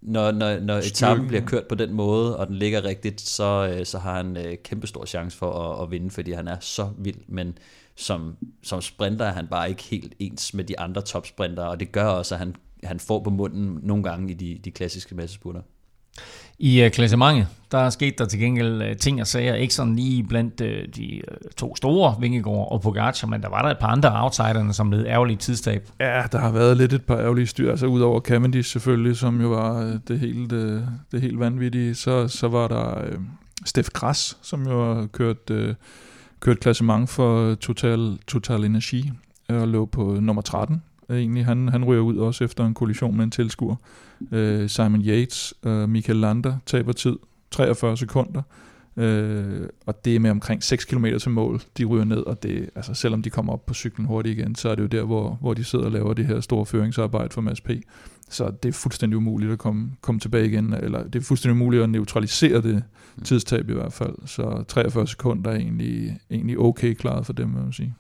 når etappen bliver kørt på den måde, og den ligger rigtigt, så har han kæmpe stor chance for at vinde, fordi han er så vild, men som sprinter er han bare ikke helt ens med de andre topsprinter, og det gør også, at han får på munden nogle gange i de klassiske massespurter. I klassementet, der skete der til gengæld ting og sager, ikke sådan lige blandt de to store, Vingegaard og Pogacar, men der var der et par andre outsiderne, som led ærgerlige tidstab. Ja, der har været lidt et par ærgerlige styr, altså udover Cavendish selvfølgelig, som jo var det helt vanvittige, så var der Steff Gras, som jo har kørt klassement for Total Energi, og lå på nummer 13. Egentlig, han ryger ud også efter en kollision med en tilskuer. Simon Yates og Michael Lander taber tid, 43 sekunder, og det er med omkring 6 km til mål, de ryger ned, og det, altså, selvom de kommer op på cyklen hurtigt igen, så er det jo der, hvor de sidder og laver det her store føringsarbejde for Mads P. Så det er fuldstændig umuligt at komme tilbage igen, eller det er fuldstændig umuligt at neutralisere det tidstab i hvert fald, så 43 sekunder er egentlig okay klaret for dem, vil man sige.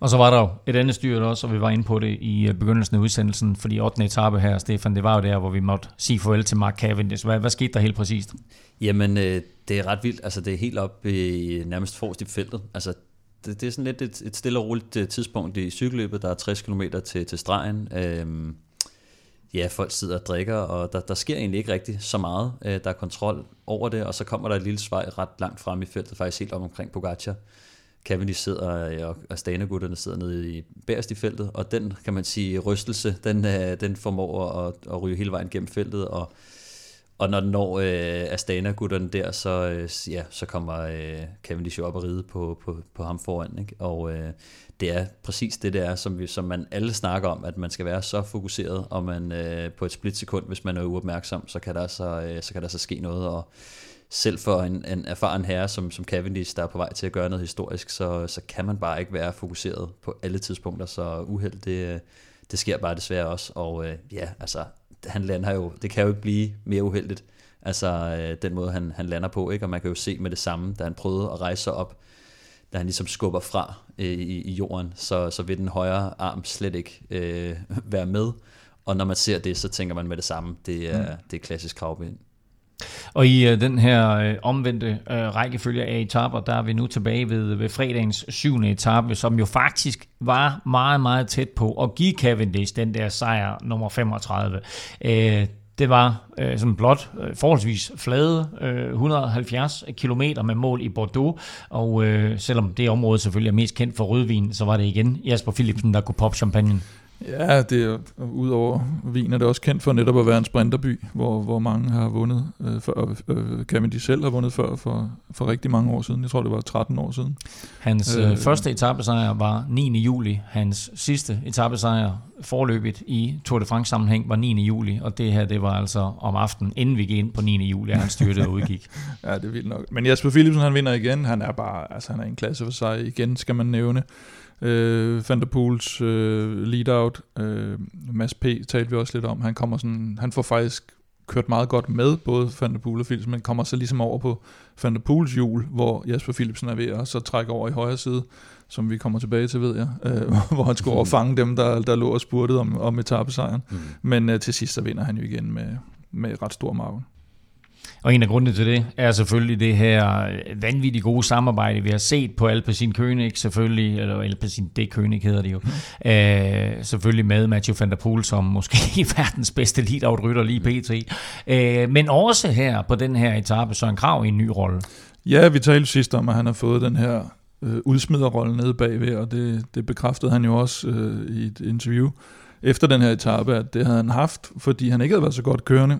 Og så var der jo et andet styrt også, og vi var inde på det i begyndelsen af udsendelsen, fordi 8. etape her, Stefan, det var jo der, hvor vi måtte sige farvel til Mark Cavendish. Hvad skete der helt præcist? Jamen, det er ret vildt. Altså, det er helt op nærmest forrest i feltet. Altså, det er sådan lidt et stille og roligt tidspunkt i cykelløbet. Der er 60 km til stregen. Folk sidder og drikker, og der sker egentlig ikke rigtig så meget. Der er kontrol over det, og så kommer der et lille svej ret langt frem i feltet, faktisk helt op omkring Pogacar. Cavendish sidder, og stanegutterne sidder nede i bagerst i feltet, og den, kan man sige, rystelse, den formår at ryge hele vejen gennem feltet, og Og når den når Astana-gutterne der, så kommer Cavendish jo op og ride på ham foran. Ikke? Og det er præcis det er, som man alle snakker om, at man skal være så fokuseret, og man på et splitsekund, hvis man er uopmærksom, så kan der ske noget. Og selv for en erfaren herre som Cavendish, der er på vej til at gøre noget historisk, så kan man bare ikke være fokuseret på alle tidspunkter, så uheld det sker bare desværre også. Og han lander jo, det kan jo ikke blive mere uheldigt, den måde han lander på, ikke? Og man kan jo se med det samme, da han prøvede at rejse sig op, da han ligesom skubber fra i jorden, så vil den højre arm slet ikke være med, og når man ser det, så tænker man med det samme, det er klassisk kravben. Og i den her omvendte rækkefølge af etaper, der er vi nu tilbage ved fredagens 7. etape, som jo faktisk var meget, meget tæt på at give Cavendish den der sejr nummer 35. Det var sådan blot forholdsvis flade 170 kilometer med mål i Bordeaux, og selvom det område selvfølgelig er mest kendt for rødvin, så var det igen Jasper Philipsen, der kunne poppe champagnen. Ja, udover Wien er det også kendt for netop at være en sprinterby, hvor mange har vundet før. Cavendish selv har vundet før for rigtig mange år siden. Jeg tror, det var 13 år siden. Hans første etapesejr var 9. juli. Hans sidste etapesejr forløbigt i Tour de France-sammenhæng var 9. juli. Og det her, det var altså om aftenen, inden vi gik ind på 9. juli, at han styrtede og udgik. Ja, det er vildt nok. Men Jasper Philipsen, han vinder igen. Han er bare, han er en klasse for sig. Igen skal man nævne. Van der Poels lead-out, Mads P. talte vi også lidt om. Han får faktisk kørt meget godt med både Van der Poel og Philipsen, men kommer så ligesom over på Van der Poels hjul, hvor Jasper Philipsen er ved at så trække over i højre side, som vi kommer tilbage til, ved jeg, hvor han skulle overfange dem, der lå og spurtede om etapesejren. Men til sidst så vinder han jo igen med ret stor margen. Og en af grundene til det er selvfølgelig det her vanvittigt gode samarbejde, vi har set på Alpecin-Deceuninck selvfølgelig, eller Alpecin-Deceuninck hedder det jo, selvfølgelig med Mathieu van der Poel, som måske verdens bedste lead-out-rytter lige pt. Men også her på den her etape, Søren Kragh i en ny rolle. Ja, vi talte sidst om, at han har fået den her udsmiderrolle nede bagved, og det bekræftede han jo også i et interview efter den her etape, at det havde han haft, fordi han ikke havde været så godt kørende,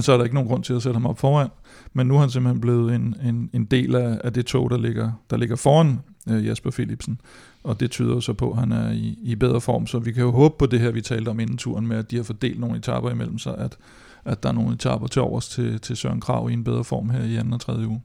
så er der ikke nogen grund til at sætte ham op foran. Men nu er han simpelthen blevet en del af det tog, der ligger foran Jasper Philipsen. Og det tyder så på, at han er i bedre form. Så vi kan jo håbe på det her, vi talte om inden turen, med at de har fordelt nogle etaper imellem sig, at der er nogle etaper til overs til Søren Kragh i en bedre form her i anden og tredje uge.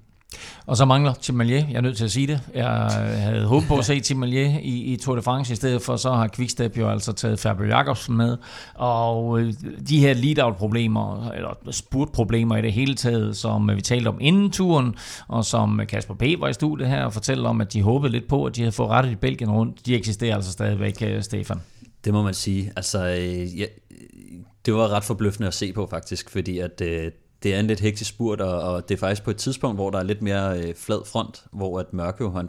Og så mangler Tourmalet, jeg er nødt til at sige det. Jeg havde håbet på at se Tourmalet i Tour de France i stedet for, så har Quickstep jo altså taget Fabio Jacobsen med. Og de her lead-out-problemer, eller spurt-problemer i det hele taget, som vi talte om inden turen, og som Kasper P. var i studiet her og fortalte om, at de håbede lidt på, at de havde fået rettet i Belgien rundt, de eksisterer altså stadigvæk, Stefan. Det må man sige. Det var ret forbløffende at se på faktisk, fordi at det er en lidt hektisk spurt, og det er faktisk på et tidspunkt, hvor der er lidt mere flad front, hvor at Mørkøv, han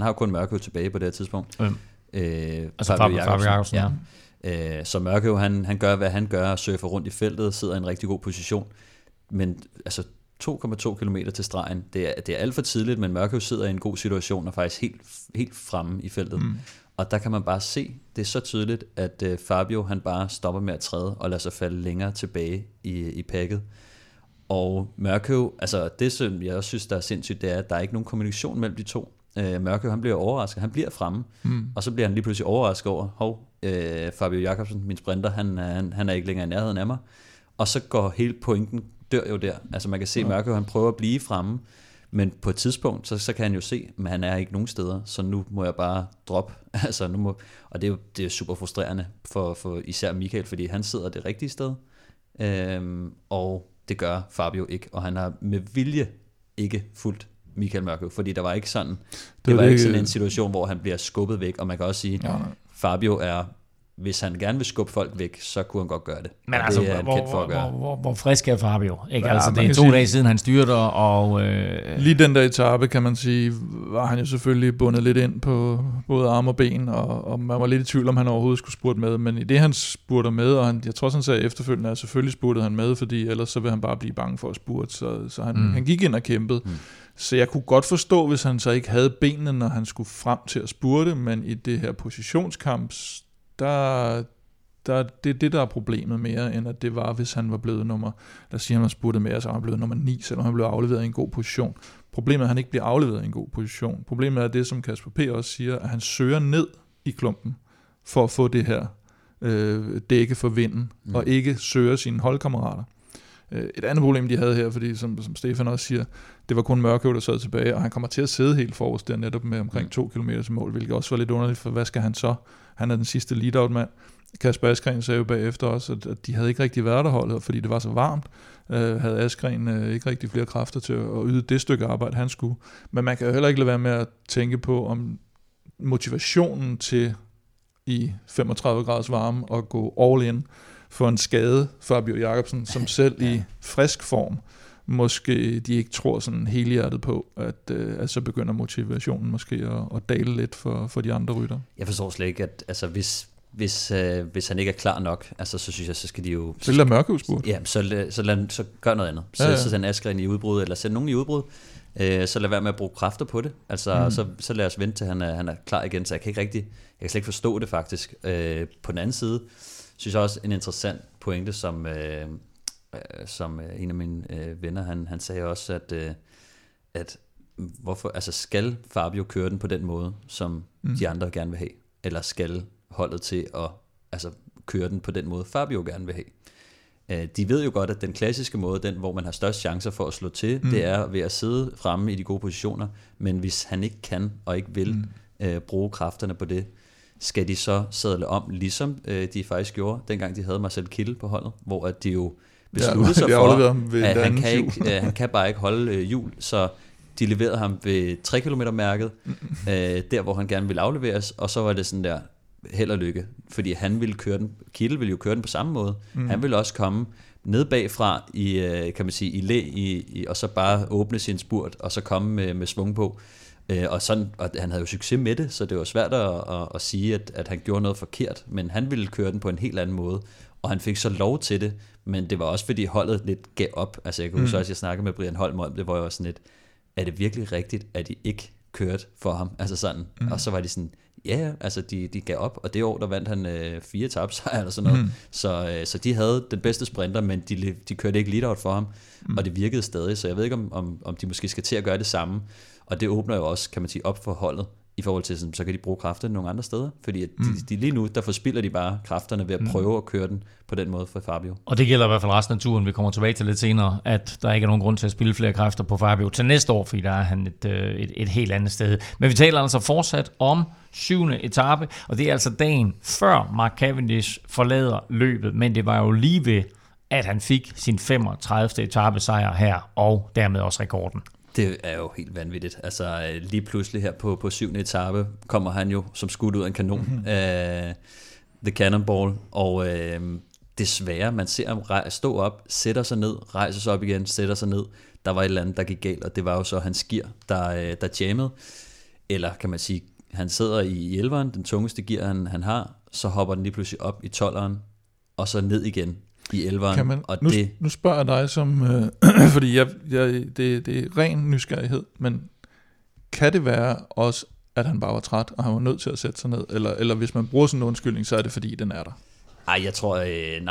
har jo kun Mørkøv tilbage på det her tidspunkt. Altså Fabio Jacobsen. Ja. Så Mørkøv, han gør, hvad han gør, surfer rundt i feltet, sidder i en rigtig god position. Men altså 2,2 km til stregen, det er alt for tidligt, men Mørkøv sidder i en god situation og faktisk helt fremme i feltet. Mm. Og der kan man bare se, det er så tydeligt, at Fabio, han bare stopper med at træde og lader sig falde længere tilbage i pakket. Og Mørkøv, det som jeg også synes, der er sindssygt, det er, at der er ikke nogen kommunikation mellem de to. Mørkøv, han bliver overrasket, han bliver fremme, og så bliver han lige pludselig overrasket over, Fabio Jacobsen, min sprinter, han er ikke længere i nærheden af mig. Og så går hele pointen, dør jo der. Altså man kan se, Mørkøv, han prøver at blive fremme, men på et tidspunkt, så kan han jo se, at han er ikke nogen steder, så nu må jeg bare droppe. Og det er super frustrerende for især Michael, fordi han sidder det rigtige sted, og det gør Fabio ikke, og han har med vilje ikke fulgt Michael Mørkøv, fordi der var ikke sådan, ikke sådan en situation, hvor han bliver skubbet væk, og man kan også sige, Fabio er, hvis han gerne vil skubbe folk væk, så kunne han godt gøre det. Men det er han kendt for at gøre. Hvor frisk er Fabio? Ikke? Ja, det er 2 dage siden, han styrte, og lige den der etape, kan man sige, var han jo selvfølgelig bundet lidt ind på både arme og ben, og man var lidt i tvivl, om han overhovedet skulle spurte med. Men i det, han spurter med, og jeg tror, han sagde efterfølgende, at selvfølgelig spurtede han med, fordi ellers så vil han bare blive bange for at spurte. Så han gik ind og kæmpede. Så jeg kunne godt forstå, hvis han så ikke havde benene, når han skulle frem til at spurte, men i det her positionskamp, der det er det, der er problemet mere, end at det var, hvis han var blevet nummer... Lad os sige, han var spurtet med, så var han blevet nummer 9, selvom han blev afleveret i en god position. Problemet er, at han ikke bliver afleveret i en god position. Problemet er det, som Kasper P. også siger, at han søger ned i klumpen for at få det her dække for vinden, og ikke søger sine holdkammerater. Et andet problem, de havde her, fordi som Stefan også siger, det var kun Mørkøv, der sad tilbage, og han kommer til at sidde helt forrest der netop med omkring 2 kilometers mål, hvilket også var lidt underligt, for hvad skal han så? Han er den sidste lead-out-mand. Kasper Asgren sagde jo bagefter også, at de havde ikke rigtig været der holdet, fordi det var så varmt, havde Asgren ikke rigtig flere kræfter til at yde det stykke arbejde, han skulle. Men man kan jo heller ikke lade være med at tænke på, om motivationen til i 35 graders varme at gå all in for en skade, Fabio Jacobsen, som selv i frisk form, måske de ikke tror sådan helhjertet på, at så begynder motivationen måske at dale lidt for de andre rytter. Jeg forstår slet ikke, at altså, hvis han ikke er klar nok, altså, så synes jeg, så skal de jo... Så lad Mørke udspurgt. Ja, så gør noget andet. Så send Asgren i udbrud, eller send nogen i udbrud. Så lad være med at bruge kræfter på det. Altså, så lad os vente til, han er klar igen. Så jeg kan slet ikke forstå det faktisk. På den anden side, synes jeg også en interessant pointe, som en af mine venner, han sagde også, at hvorfor, altså skal Fabio køre den på den måde, som de andre gerne vil have? Eller skal holdet til at altså, køre den på den måde, Fabio gerne vil have? De ved jo godt, at den klassiske måde, den hvor man har størst chancer for at slå til, det er ved at sidde fremme i de gode positioner, men hvis han ikke kan og ikke vil bruge kræfterne på det, skal de så sadle om, ligesom de faktisk gjorde, dengang de havde Marcel Kittel på holdet, hvor de jo besluttede sig for, at han kan bare ikke holde hjul, så de leverede ham ved 3 km-mærket, der hvor han gerne ville afleveres, og så var det sådan der, held og lykke, fordi han ville køre den, Kittel ville jo køre den på samme måde, han ville også komme ned bagfra i, kan man sige, i læ, og så bare åbne sin spurt, og så komme med svung på. Og han havde jo succes med det, så det var svært at sige, at han gjorde noget forkert, men han ville køre den på en helt anden måde, og han fik så lov til det, men det var også fordi holdet lidt gav op. Altså jeg kunne huske også, jeg snakkede med Brian Holm om det, hvor jeg var sådan lidt, er det virkelig rigtigt, at de ikke kørte for ham? Altså sådan, og så var de sådan, ja, altså de gav op, og det år der vandt han 4 etapesejre eller sådan noget, så de havde den bedste sprinter, men de kørte ikke lead-out for ham, og det virkede stadig, så jeg ved ikke om de måske skal til at gøre det samme. Og det åbner jo også, kan man sige, op for holdet, i forhold til, sådan, så kan de bruge kræfterne nogle andre steder. Fordi at de lige nu, der forspilder de bare kræfterne ved at prøve at køre den på den måde for Fabio. Og det gælder i hvert fald resten af turen, vi kommer tilbage til lidt senere, at der ikke er nogen grund til at spille flere kræfter på Fabio til næste år, fordi der er han et helt andet sted. Men vi taler altså fortsat om 7. etape, og det er altså dagen før Mark Cavendish forlader løbet, men det var jo lige ved, at han fik sin 35. etapesejr her, og dermed også rekorden. Det er jo helt vanvittigt. Altså lige pludselig her på 7. etape kommer han jo som skudt ud af en kanon. The Cannonball. Og desværre, man ser ham stå op, sætter sig ned, rejser sig op igen, sætter sig ned. Der var et eller andet, der gik galt, og det var jo så hans gear, der jammede. Eller kan man sige, han sidder i 11'eren, den tungeste gear, han har. Så hopper den lige pludselig op i 12'eren, og så ned igen. I 11'eren, og det... Nu spørger jeg dig, som, fordi det er ren nysgerrighed, men kan det være også, at han bare var træt, og han var nødt til at sætte sig ned? Eller hvis man bruger sådan en undskyldning, så er det fordi, den er der? Ej, jeg tror...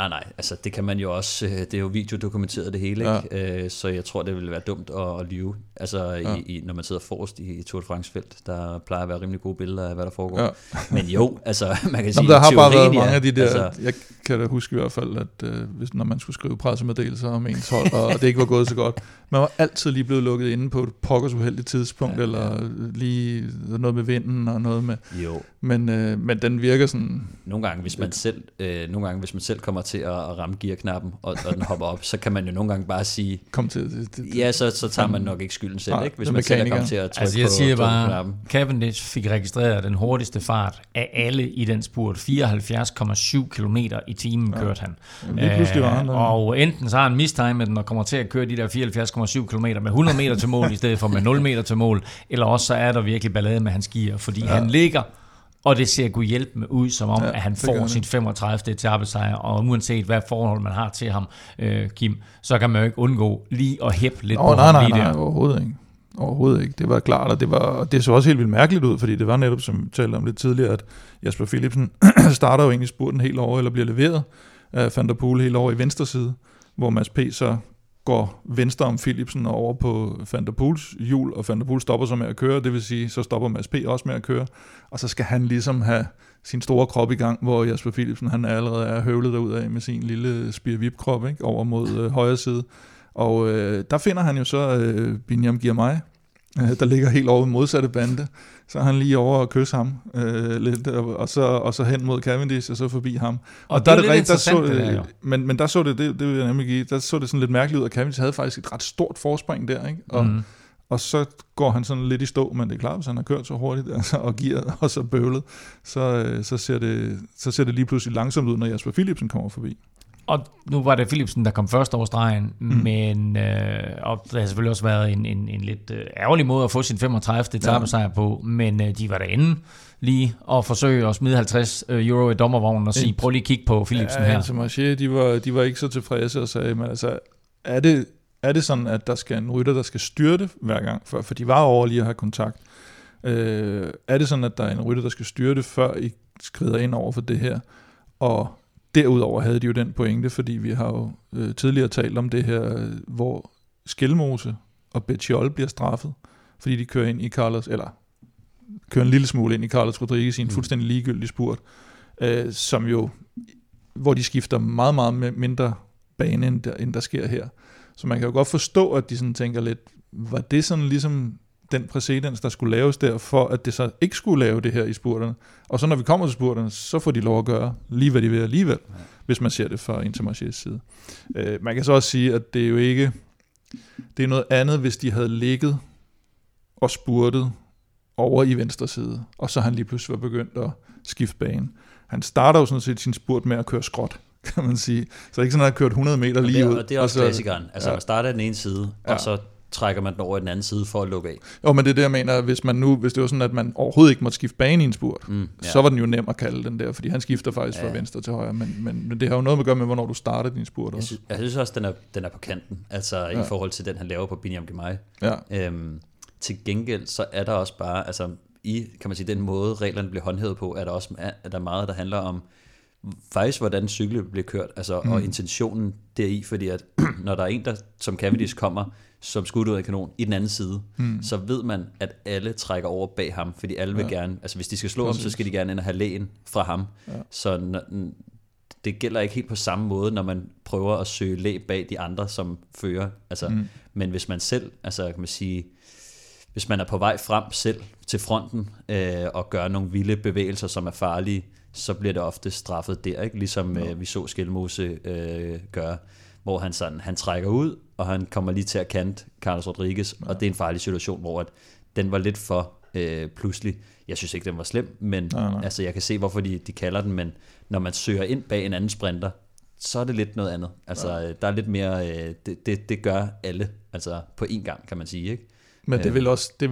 nej, altså det kan man jo også... det er jo videodokumenteret det hele, ikke? Så jeg tror, det ville være dumt at lyve. Altså, når man sidder forrest i Tour de France-felt, der plejer at være rimelig gode billeder af, hvad der foregår. Ja. Men jo, altså man kan sige... Jamen, der har bare været mange af de der... Altså, jeg kan da huske i hvert fald, at når man skulle skrive pressemeddelelser om ens hold, og det ikke var gået så godt, man var altid lige blevet lukket inde på et pokkers uheldigt tidspunkt, eller lige noget med vinden og noget med... Jo. Men den virker sådan... Nogle gange, hvis man selv kommer til at ramme gearknappen, og den hopper op, så kan man jo nogle gange bare sige... Kom til det. Ja, så tager man nok ikke skylden selv, ikke? Hvis man selv er kommet til at trykke på... Altså, jeg siger bare, Cavendish fik registreret den hurtigste fart af alle i den spurt. 74,7 km/t kørte han. Jamen, og enten så har han mistimet den og kommer til at køre de der 74,7 km med 100 meter til mål, i stedet for med 0 meter til mål, eller også så er der virkelig ballade med hans gear, fordi han ligger... Og det ser god hjælp med ud, som om, at han får sin 35. etapesejr, og uanset hvad forhold man har til ham, Kim, så kan man jo ikke undgå lige at hæppe lidt på ham lige der. Nej, overhovedet ikke. Overhovedet ikke. Det var klart, og det så også helt vildt mærkeligt ud, fordi det var netop, som vi talte om lidt tidligere, at Jasper Philipsen starter jo egentlig spurten helt over, eller bliver leveret af Van der Poel helt over i venstre side, hvor Mads P. så går venstre om Philipsen og over på Van der Poels hjul, og Van der Poel stopper så med at køre, det vil sige, så stopper Mads P. også med at køre, og så skal han ligesom have sin store krop i gang, hvor Jasper Philipsen, han allerede er høvlet derudad med sin lille spirvip-krop, ikke? Over mod højre side. Og der finder han jo så Benjamin Girmay, der ligger helt over i modsatte bande. Så han lige over og kysser ham lidt, og så hen mod Cavendish, og så forbi ham. Og der er det rigtigt, der så det, men der så det vil jeg nemlig give, der så det sådan lidt mærkeligt ud, og Cavendish havde faktisk et ret stort forspring der, ikke? Og så går han sådan lidt i stå, men det er klart, hvis han har kørt så hurtigt altså, og gear og så bøvlet, så ser det lige pludselig langsomt ud, når Jasper Philipsen kommer forbi. Og nu var det Philipsen, der kom først over stregen, men og det har selvfølgelig også været en lidt ærgerlig måde at få sin 35. etape-sejr på, men de var derinde lige at forsøge at smide 50 euro i dommervognen og sige, prøv lige at kigge på Philipsen her. Intermarché, de var ikke så tilfredse og sagde, men altså, er det sådan, at der skal en rytter, der skal styrte hver gang, for de var over lige at have kontakt. Er det sådan, at der er en rytter, der skal styrte, før I skrider ind over for det her? Og derudover havde de jo den pointe, fordi vi har jo tidligere talt om det her, hvor Skjelmose og Bettiol bliver straffet, fordi de kører en lille smule ind i Carlos Rodriguez i en fuldstændig ligegyldig spurt, som jo, hvor de skifter meget, meget mindre bane, end der sker her. Så man kan jo godt forstå, at de sådan tænker lidt, var det sådan ligesom den præcedens, der skulle laves der, for at det så ikke skulle lave det her i spurterne. Og så når vi kommer til spurterne, så får de lov at gøre lige hvad de vil alligevel, hvis man ser det fra Intermarchés side. Man kan så også sige, at det er jo ikke, det er noget andet, hvis de havde ligget og spurtet over i venstre side, og så han lige pludselig var begyndt at skifte bane. Han starter jo sådan set sin spurt med at køre skråt, kan man sige. Så ikke sådan, at han har kørt 100 meter lige ud. Og det er også klassikeren. Altså man starter den ene side, og så trækker man den over i den anden side for at lukke af. Jo, men det er det, jeg mener, hvis det var sådan, at man overhovedet ikke måtte skifte bane i en spurt, så var den jo nem at kalde den der, fordi han skifter faktisk fra venstre til højre, men det har jo noget at gøre med, hvornår du starter din spurt også. Jeg synes også, den er på kanten, altså i forhold til den, han laver på Benjamin Girmay. Ja. Til gengæld, så er der også bare, altså i, kan man sige, den måde, reglerne bliver håndhævet på, er der også er der meget, der handler om faktisk, hvordan cyklen bliver kørt, altså, og intentionen deri, fordi at når der er en, der som Cavendish kommer, som skudt ud af kanon i den anden side, så ved man, at alle trækker over bag ham, fordi alle vil gerne, altså hvis de skal slå ham, så skal de gerne ind og have lægen fra ham. Ja. Så det gælder ikke helt på samme måde, når man prøver at søge læg bag de andre, som fører. Altså, men hvis man selv, altså kan man sige, hvis man er på vej frem selv til fronten, og gør nogle vilde bevægelser, som er farlige, så bliver det ofte straffet der, ikke? Ligesom vi så Skjelmose gøre, hvor han trækker ud, og han kommer lige til at kante Carlos Rodriguez, og det er en farlig situation, hvor at den var lidt for pludselig. Jeg synes ikke, den var slem, men altså, jeg kan se, hvorfor de kalder den, men når man søger ind bag en anden sprinter, så er det lidt noget andet. Altså, der er lidt mere, det gør alle, altså på én gang, kan man sige, ikke? Men det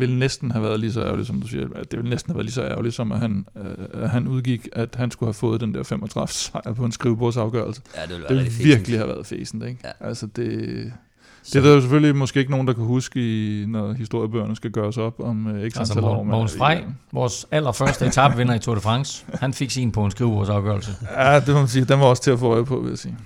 ville næsten have været lige så ærgerligt, som du siger. Det ville næsten have været lige så ærgerligt, som at han udgik, at han skulle have fået den der 35 sejr på en skrivebordsafgørelse. Ja, det ville virkelig have været fæsent, ikke? Ja. Altså det er der jo selvfølgelig måske ikke nogen, der kan huske, når historiebøgerne skal gøres op om x antal år. Mogens Frey, vores allerførste etapevinder i Tour de France, han fik sin på en skrivebordsafgørelse. Ja, det må man sige. Den var også til at få øje på, vil jeg sige.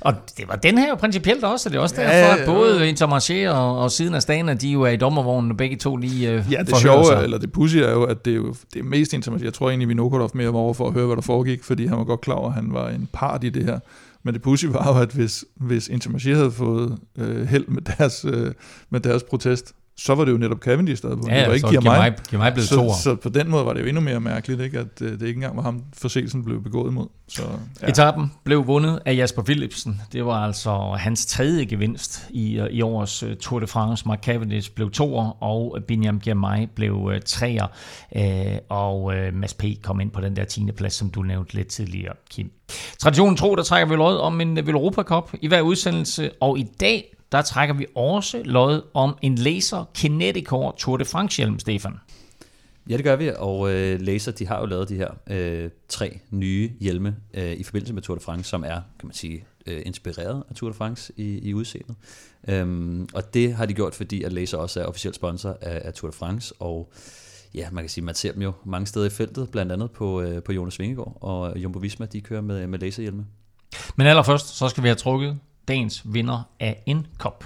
Og det var den her principielt også, og det er også derfor, at både Intermarché og siden af Stana, de jo er i dommervognen, og begge to lige forhører sig. Det sjove, eller det pudsige er jo, at det er mest Intermarché. Jeg tror egentlig, vi Vinokurov mere var over for at høre, hvad der foregik, fordi han var godt klar over, at han var en part i det her. Men det pudsige var jo, at hvis Intermarché havde fået held med deres protest, så var det jo netop Cavendish, der havde på. Ja, det var ikke Girmay blev toer. Så på den måde var det jo endnu mere mærkeligt, ikke? At det ikke engang var ham, forseelsen blev begået imod. Så, ja. Etappen blev vundet af Jasper Philipsen. Det var altså hans tredje gevinst i årets Tour de France. Mark Cavendish blev toer, og Benjamin Girmay blev treer. Og Mads P. kom ind på den der 10. plads, som du nævnte lidt tidligere, Kim. Traditionen tro, der trækker vi lod om en Europa Cup i hver udsendelse, og i dag der trækker vi også lod om en Laser Kineticore Tour de France-hjelm, Stefan. Ja, det gør vi, og Laser, de har jo lavet de her tre nye hjelme i forbindelse med Tour de France, som er, kan man sige, inspireret af Tour de France i udseendet. Og det har de gjort, fordi at Laser også er officiel sponsor af Tour de France, og ja, man kan sige, man ser dem jo mange steder i feltet, blandt andet på Jonas Vingegaard, og Jumbo-Visma, de kører med laserhjelme. Men allerførst, så skal vi have trukket dagens vinder af en kop.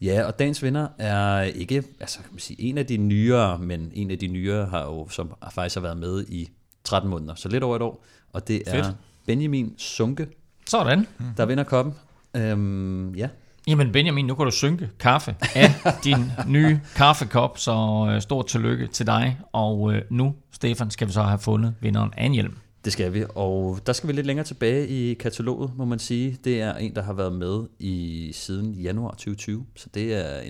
Ja, og dagens vinder er ikke, altså kan man sige, en af de nyere, men en af de nyere har jo, som faktisk har været med i 13 måneder, så lidt over et år, og det er Benjamin Sunke. Sådan. Der vinder koppen. Ja. Jamen Benjamin, nu kan du synke kaffe af din nye kaffekop, så stort tillykke til dig, og nu, Stefan, skal vi så have fundet vinderen af en hjelm. Det skal vi, og der skal vi lidt længere tilbage i kataloget, må man sige. Det er en, der har været med siden januar 2020, så det er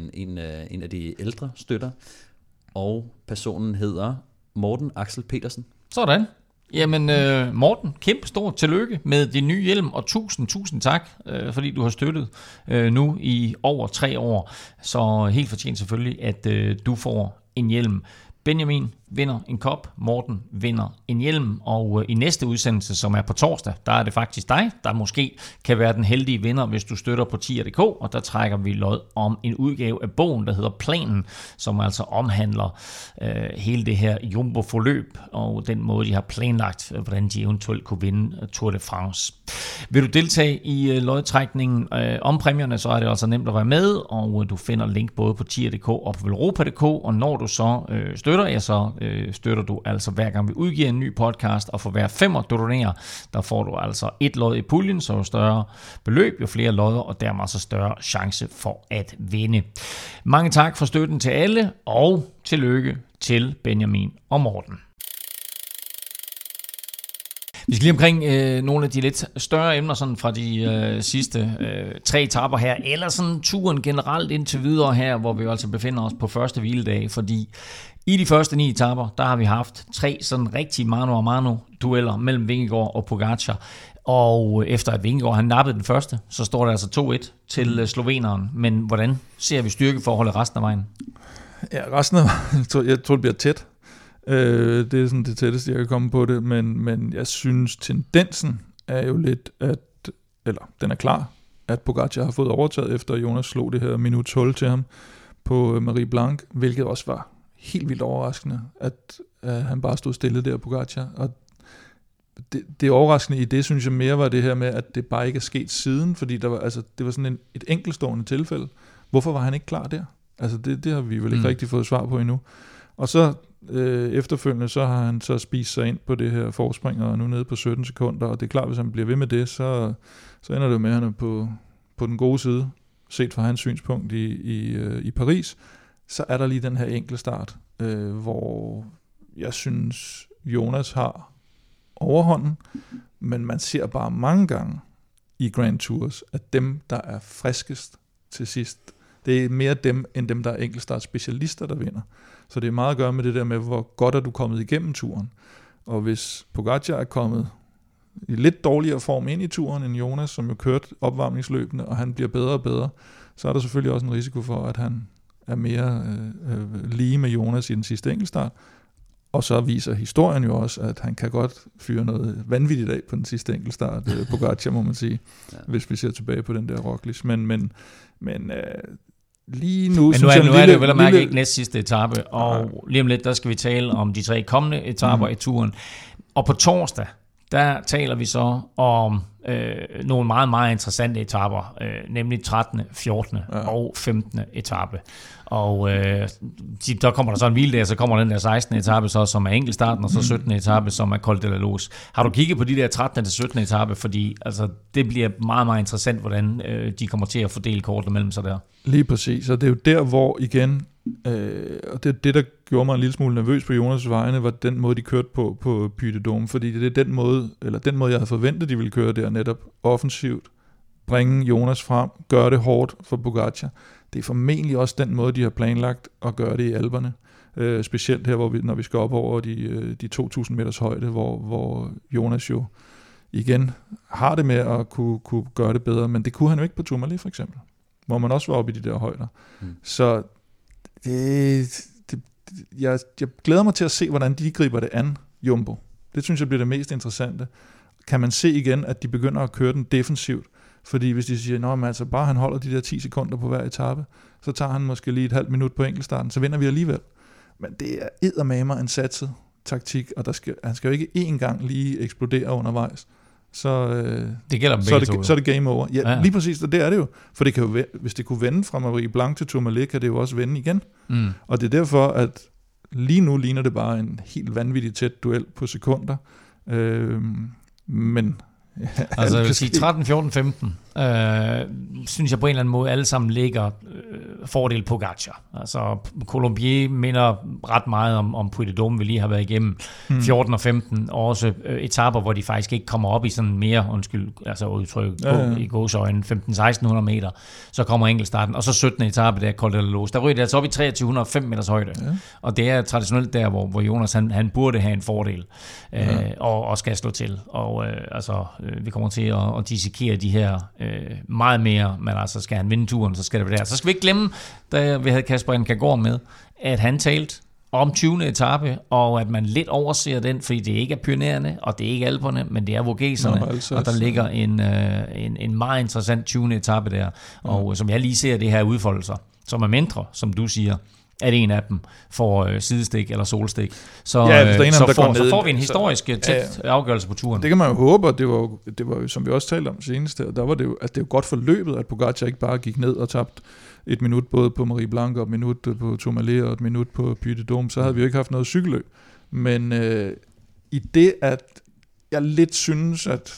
en af de ældre støtter, og personen hedder Morten Axel Petersen. Sådan. Jamen Morten, kæmpe stor tillykke med din nye hjelm, og tusind tak, fordi du har støttet nu i over 3 år. Så helt fortjent selvfølgelig, at du får en hjelm. Benjamin vinder en kop, Morten vinder en hjelm, og i næste udsendelse, som er på torsdag, der er det faktisk dig, der måske kan være den heldige vinder, hvis du støtter på tier.dk, og der trækker vi lod om en udgave af bogen, der hedder Planen, som altså omhandler hele det her Jumbo-forløb, og den måde, de har planlagt, hvordan de eventuelt kunne vinde Tour de France. Vil du deltage i lodtrækningen om præmierne, så er det altså nemt at være med, og du finder link både på tier.dk og på velropa.dk, og når du så støtter, ja, så støtter du altså hver gang vi udgiver en ny podcast, og for hver 5'er du donerer, der får du altså et lod i puljen, så jo større beløb, jo flere lodder, og dermed så større chance for at vinde. Mange tak for støtten til alle, og tillykke til Benjamin og Morten. Vi skal lige omkring nogle af de lidt større emner sådan fra de sidste 3 etaper her, eller sådan turen generelt indtil videre her, hvor vi altså befinder os på første hviledag, fordi i de første 9 etaper, der har vi haft 3 sådan rigtig mano-a-mano-dueller mellem Vingegaard og Pogacar. Og efter at Vingegaard han nappede den første, så står der altså 2-1 til sloveneren. Men hvordan ser vi styrkeforholdet resten af vejen? Ja, resten af vejen, jeg tror det bliver tæt. Det er sådan det tætteste, jeg kan komme på det. Men jeg synes, tendensen er jo lidt, eller den er klar, at Pogacar har fået overtaget, efter Jonas slog det her minut 12 til ham på Marie Blanc, hvilket også var helt vildt overraskende, at han bare stod stille der, Pogacar. Og det overraskende i det, synes jeg mere, var det her med, at det bare ikke er sket siden, fordi der var, altså, det var sådan et enkeltstående tilfælde. Hvorfor var han ikke klar der? Altså det har vi vel ikke rigtig fået svar på endnu. Og så efterfølgende, så har han så spist sig ind på det her forspring, og nu nede på 17 sekunder, og det er klart, hvis han bliver ved med det, så ender det med, at han er på den gode side, set fra hans synspunkt i Paris. Så er der lige den her enkle start, hvor jeg synes, Jonas har overhånden, men man ser bare mange gange i Grand Tours, at dem, der er friskest til sidst, det er mere dem, end dem, der er enkeltstartspecialister, der vinder. Så det er meget at gøre med det der med, hvor godt er du kommet igennem turen. Og hvis Pogacar er kommet i lidt dårligere form ind i turen end Jonas, som jo kørte opvarmningsløbene, og han bliver bedre og bedre, så er der selvfølgelig også en risiko for, at han er mere lige med Jonas i den sidste enkeltstart, og så viser historien jo også, at han kan godt fyre noget vanvittigt af på den sidste enkeltstart, Pogacar, må man sige, ja, hvis vi ser tilbage på den der Roglic, men lige nu... Men nu er det vel at mærke ikke næst sidste etape, og lige om lidt, der skal vi tale om de 3 kommende etaper i turen, og på torsdag, der taler vi så om nogle meget, meget interessante etaper, nemlig 13., 14. og 15. etape. Og der kommer der så en hviledag, så kommer den der 16. etape, så, som er enkeltstarten, og så 17. etape, som er Col de la Loze. Har du kigget på de der 13. til 17. etape? Fordi altså, det bliver meget, meget interessant, hvordan de kommer til at fordele kortene mellem sig der. Lige præcis, og det er jo der, hvor igen... og det der gjorde mig en lille smule nervøs på Jonas' vegne, var den måde de kørte på Puy de Dôme, fordi det er den måde jeg havde forventet de ville køre der, netop offensivt bringe Jonas frem, gøre det hårdt for Pogacar. Det er formentlig også den måde de har planlagt at gøre det i Alperne, specielt her, hvor når vi skal op over de 2000 meters højde, hvor Jonas jo igen har det med at kunne gøre det bedre, men det kunne han jo ikke på Tourmalet for eksempel, hvor man også var oppe i de der højder. Så Det, det, jeg glæder mig til at se, hvordan de griber det an, Jumbo. Det synes jeg bliver det mest interessante. Kan man se igen, at de begynder at køre den defensivt? Fordi hvis de siger, nå, men altså bare han holder de der 10 sekunder på hver etape, så tager han måske lige et halvt minut på enkeltstarten, så vinder vi alligevel. Men det er eddermamer en satset taktik, og han skal jo ikke én gang lige eksplodere undervejs. Så er det game over. Ja. Lige præcis, og det er det jo. For det kan jo, hvis det kunne vende fra Marie Blanc til Tourmalet, kan det jo også vende igen. Mm. Og det er derfor, at lige nu ligner det bare en helt vanvittig tæt duel på sekunder. Men... Ja, altså jeg vil sige 13, 14, 15 synes jeg på en eller anden måde alle sammen ligger fordel Pogacar. Altså Colombier minder ret meget om Puy de Dôme vi lige har været igennem. 14 og 15 og også etaper hvor de faktisk ikke kommer op i sådan mere i gåseøjne 15-1600 meter, så kommer enkeltstarten og så 17. etape der Col de la Loze. Der ryger det altså op i 2305 meters højde. Ja. Og det er traditionelt der hvor Jonas han burde have en fordel og skal slå til og altså vi kommer til at dissekere de her meget mere, men altså skal han vinde turen, så skal det være der. Så skal vi ikke glemme, da vi havde Kasper Nkaegaard med, at han talte om 20. etape, og at man lidt overser den, fordi det ikke er pionerende, og det er ikke alperne, men det er voggeserne, og der ligger en meget interessant 20. etape der, og som jeg lige ser det her udfoldelser, som er mindre, som du siger, at en af dem får sidestik eller solstik, så får vi en historisk tæt afgørelse på turen. Det kan man jo håbe, og det var jo, som vi også talte om senest, der var det jo, at det var godt forløbet, at Pogacar ikke bare gik ned og tabte et minut både på Marie Blanc, og et minut på Tourmalet, og et minut på Puy de Dôme, så havde vi jo ikke haft noget cykelløb. Men i det, at jeg lidt synes, at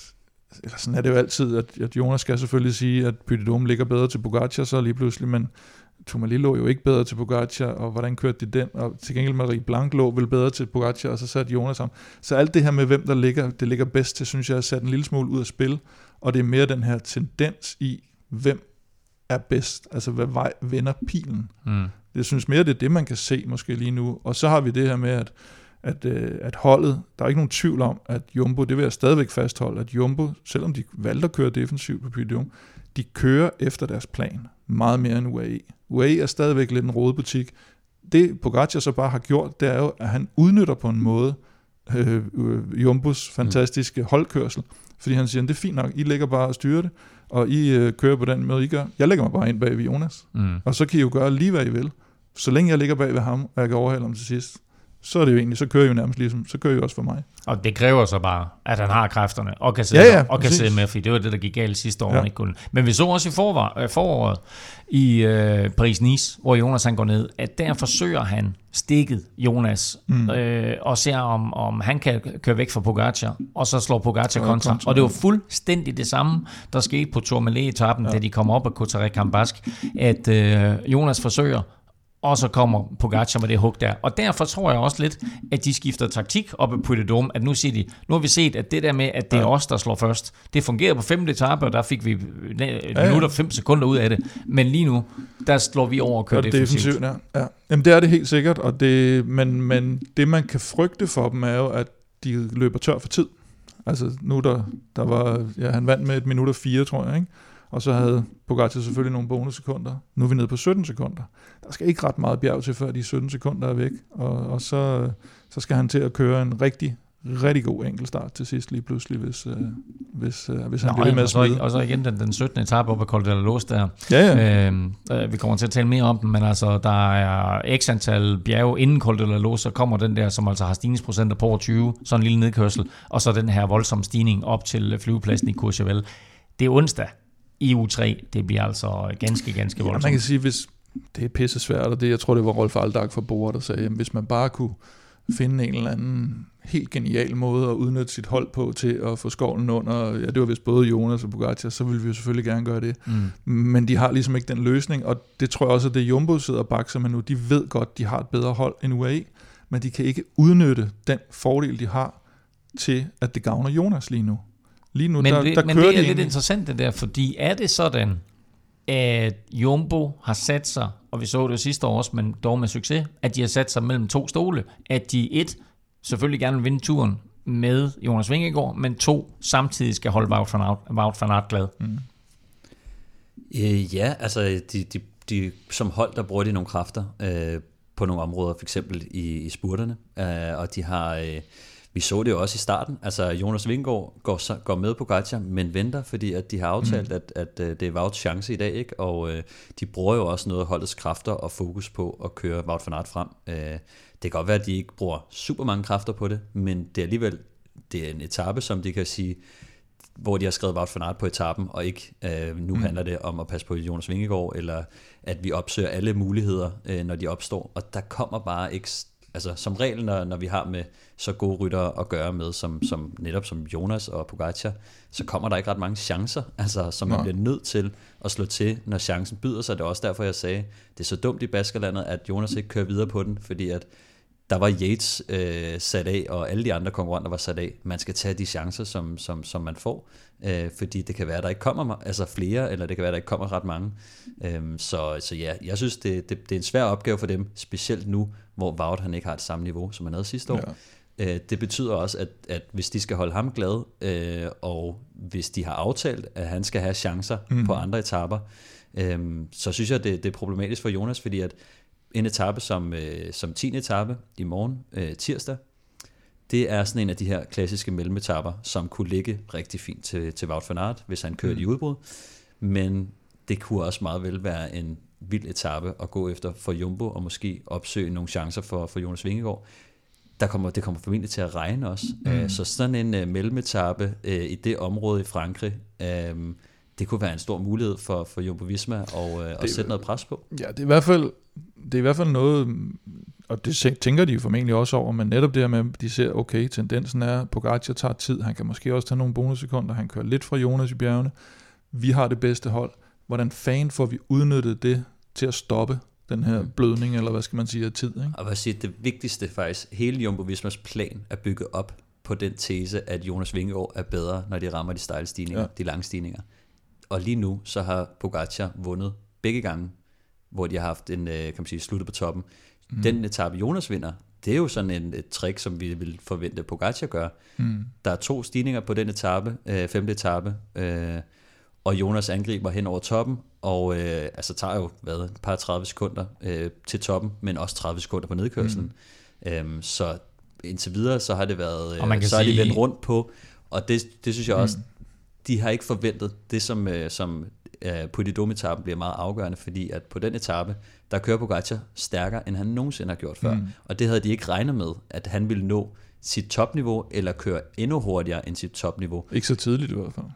eller sådan er det jo altid, at Jonas skal selvfølgelig sige, at Puy de Dôme ligger bedre til Pogacar, så lige pludselig, men Tourmalet lå jo ikke bedre til Pogacar, og hvordan kørte de den? Og til gengæld Marie Blanc lå vel bedre til Pogacar, og så satte Jonas ham. Så alt det her med, hvem der ligger, det ligger bedst til, synes jeg, er sat en lille smule ud af spil. Og det er mere den her tendens i, hvem er bedst. Altså, hvad vej vender pilen? Mm. Jeg synes mere, det er det, man kan se måske lige nu. Og så har vi det her med, at holdet, der er ikke nogen tvivl om, at Jumbo, det vil jeg stadigvæk fastholde, at Jumbo, selvom de valgte at køre defensivt på Puy de Dôme, de kører efter deres plan, meget mere end UAE. UAE er stadigvæk lidt en rodebutik. Det Pogacar så bare har gjort, det er jo, at han udnytter på en måde Jumbos fantastiske holdkørsel, fordi han siger, det er fint nok, I ligger bare og styrer det, og I kører på den måde, I gør. Jeg lægger mig bare ind bag ved Jonas, og så kan I jo gøre lige, hvad I vil. Så længe jeg ligger bag ved ham, og jeg kan overhale ham til sidst, så er det jo egentlig, så kører I jo nærmest ligesom, så kører I også for mig. Og det kræver så bare, at han har kræfterne, og kan sidde, og kan sidde med, fordi det var det, der gik galt sidste år, ikke kunne. Men vi så også i foråret i Paris-Nice, hvor Jonas han går ned, at der forsøger han stikket Jonas, og ser om han kan køre væk fra Pogacar, og så slår Pogacar kontra. Og det var fuldstændig det samme, der skete på Tourmalet-etappen, da de kom op af Cotarec-Cambask, at Jonas forsøger, og så kommer Pogacar med det hug der. Og derfor tror jeg også lidt, at de skifter taktik op i Puy de Dôme, at nu siger de, nu har vi set, at det der med, at det er os, der slår først, det fungerede på 5. etape, og der fik vi minutter 5 sekunder ud af det. Men lige nu, der slår vi over og kører defensivt. Ja. Jamen det er det helt sikkert, og det, men det man kan frygte for dem er jo, at de løber tør for tid. Altså nu der var, han vandt med 1:04, tror jeg, ikke? Og så havde Pogacar selvfølgelig nogle bonussekunder. Nu er vi nede på 17 sekunder. Der skal ikke ret meget bjerg til, før de 17 sekunder er væk. Og så skal han til at køre en rigtig, rigtig god enkeltstart til sidst lige pludselig, hvis han bliver med at smide. Og så igen den 17. etape op ad Col de la Loze der. Ja. Vi kommer til at tale mere om den, men altså, der er x antal bjerge inden Col de la Loze, så kommer den der, som altså har stigningsprocenter på over 20, sådan en lille nedkørsel, og så den her voldsomme stigning op til flyvepladsen i Courchevel. Det er onsdag. EU3, det bliver altså ganske voldsomt. Ja, man kan sige, hvis det er pisse svært, og det, jeg tror, det var Rolf Aldag fra Bora, der sagde, jamen, hvis man bare kunne finde en eller anden helt genial måde at udnytte sit hold på til at få skovlen under, det var vist både Jonas og Pogacar, så ville vi jo selvfølgelig gerne gøre det. Men de har ligesom ikke den løsning, og det tror jeg også, at det Jumbo sidder og bakser med nu, de ved godt, de har et bedre hold end UAE, men de kan ikke udnytte den fordel, de har til, at det gavner Jonas lige nu. Men det er lidt interessant det der, fordi er det sådan, at Jumbo har sat sig, og vi så det jo sidste år også, men dog med succes, at de har sat sig mellem to stole, at de selvfølgelig gerne vil vinde turen med Jonas Vingegaard, men 2 samtidig skal holde Wout van Aert glad. Ja, altså de som hold, der bruger de nogle kræfter på nogle områder, for eksempel i spurterne, og de har... Vi så det jo også i starten, altså Jonas Vingegaard går med på Pogacar, men venter, fordi at de har aftalt, at det er Wouts chance i dag, ikke? Og de bruger jo også noget af holdets kræfter og fokus på at køre Wout van Aert frem. Det kan godt være, at de ikke bruger super mange kræfter på det, men det er alligevel det er en etape, som de kan sige, hvor de har skrevet Wout van Aert på etappen, og ikke nu handler det om at passe på Jonas Vingegaard, eller at vi opsøger alle muligheder, når de opstår, og der kommer bare ikke... Altså som regel, når vi har med så gode ryttere at gøre med, som netop som Jonas og Pogacar, så kommer der ikke ret mange chancer, altså som man bliver nødt til at slå til, når chancen byder sig. Det er også derfor, jeg sagde, det er så dumt i Baskerlandet, at Jonas ikke kører videre på den, fordi at der var Yates sat af, og alle de andre konkurrenter var sat af. Man skal tage de chancer, som man får, fordi det kan være, der ikke kommer altså flere, eller det kan være, der ikke kommer ret mange. Så ja, jeg synes, det er en svær opgave for dem, specielt nu, hvor Wout han ikke har det samme niveau, som han havde sidste år. Ja. Det betyder også, at hvis de skal holde ham glad, og hvis de har aftalt, at han skal have chancer på andre etaper, så synes jeg, det er problematisk for Jonas, fordi at en etape som 10. etape i morgen, tirsdag, det er sådan en af de her klassiske mellemetaper, som kunne ligge rigtig fint til Wout van Aert, hvis han kørte i udbrud. Men det kunne også meget vel være en vild etape at gå efter for Jumbo, og måske opsøge nogle chancer for Jonas Vingegaard. Det kommer formentlig til at regne også. Så sådan en mellemetape i det område i Frankrig... Det kunne være en stor mulighed for Jumbo-Visma at sætte noget pres på. Ja, det er i hvert fald noget, og det tænker de jo formentlig også over, men netop det her med, at de ser, okay, tendensen er, at Pogacar tager tid, han kan måske også tage nogle bonussekunder, han kører lidt fra Jonas i bjergene, vi har det bedste hold, hvordan fanden får vi udnyttet det til at stoppe den her blødning, eller hvad skal man sige, af tid? Ikke? Og hvad siger det vigtigste faktisk, hele Jumbo-Vismas plan er bygget op på den tese, at Jonas Vingegaard er bedre, når de rammer de stejle stigninger, de lange stigninger. Og lige nu, så har Pogacar vundet begge gange, hvor de har haft en, kan man sige, sluttet på toppen. Den etape Jonas vinder, det er jo sådan et trick, som vi vil forvente Pogacar gør. Der er 2 stigninger på den etape, 5. etape, og Jonas angriber hen over toppen, og altså tager jo et par 30 sekunder til toppen, men også 30 sekunder på nedkørslen. Så indtil videre, så har det været, så har de vendt rundt på, og det synes jeg også, de har ikke forventet det, som på de dumme etappen bliver meget afgørende, fordi at på den etape, der kører Pogacar stærkere, end han nogensinde har gjort før. Og det havde de ikke regnet med, at han ville nå sit topniveau, eller køre endnu hurtigere end sit topniveau. Ikke så tidligt i hvert fald.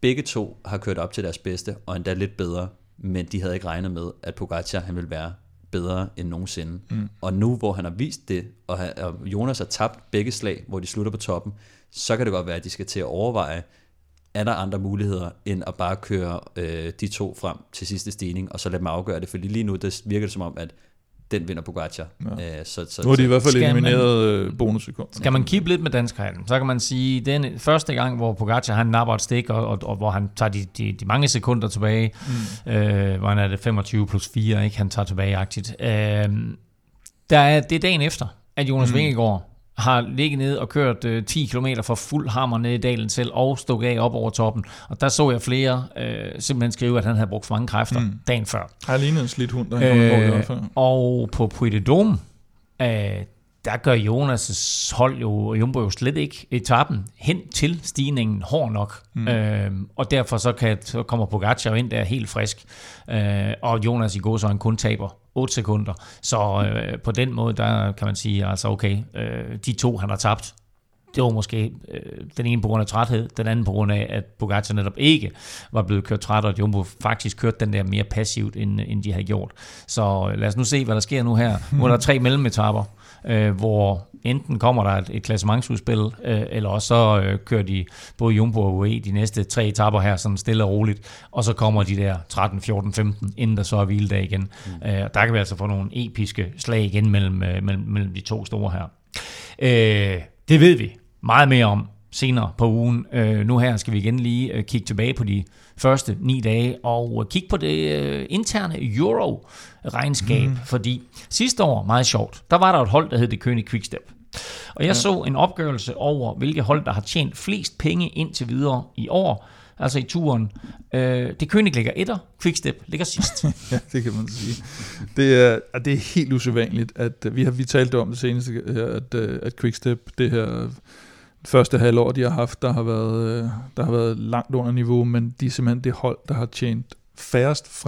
Begge to har kørt op til deres bedste, og endda lidt bedre, men de havde ikke regnet med, at Pogacar han ville være bedre end nogensinde. Og nu, hvor han har vist det, og Jonas har tabt begge slag, hvor de slutter på toppen, så kan det godt være, at de skal til at overveje, er der andre muligheder, end at bare køre de 2 frem til sidste stigning, og så lade dem afgøre det, fordi lige nu det virker det som om, at den vinder Pogacar. Så nu er de i hvert fald elimineret bonussekunder. Skal man kigge lidt med danskerhallen, så kan man sige, den første gang, hvor Pogacar han napper et stik, og hvor han tager de mange sekunder tilbage, hvor han er det 25 plus 4, ikke? Han tager tilbage agtigt. Det er dagen efter, at Jonas Vingegaard har ligget ned og kørt 10 km for fuld hammer ned i dalen selv, og stukket af op over toppen. Og der så jeg flere simpelthen skrive, at han havde brugt for mange kræfter dagen før. Har lignet en slidt hund, der han kom i. Og på Puy de Dôme, der gør Jonas' hold jo, Jumbo jo slet ikke etappen hen til stigningen hård nok. Og derfor så kommer Pogacar ind der helt frisk. Og Jonas i gåseøjne kun taber 8 sekunder. Så på den måde, der kan man sige, altså okay, de 2 han har tabt, det var måske den ene på grund af træthed, den anden på grund af, at Pogacar netop ikke var blevet kørt træt, og Jumbo faktisk kørte den der mere passivt, end de havde gjort. Så lad os nu se, hvad der sker nu her. Nu er der 3 mellemetapper, hvor enten kommer der et klassementsudspil, eller også så kører de både Jumbo og UAE de næste 3 etapper her sådan stille og roligt, og så kommer de der 13, 14, 15, inden der så er hviledag igen. Der kan vi altså få nogle episke slag igen mellem de 2 store her. Det ved vi meget mere om senere på ugen. Nu her skal vi igen lige kigge tilbage på de første 9 dage og kigge på det interne euro-regnskab, fordi sidste år, meget sjovt, der var der et hold, der hed det König Quickstep. Og jeg så en opgørelse over, hvilke hold, der har tjent flest penge indtil videre i år. altså i turen. Det König ligger etter, Quickstep ligger sidst. Ja, det kan man sige. Det er helt usædvanligt, at vi talte om det seneste, at Quickstep, det her første halvår, de har haft, der har været langt under niveau, men de er simpelthen det hold, der har tjent færrest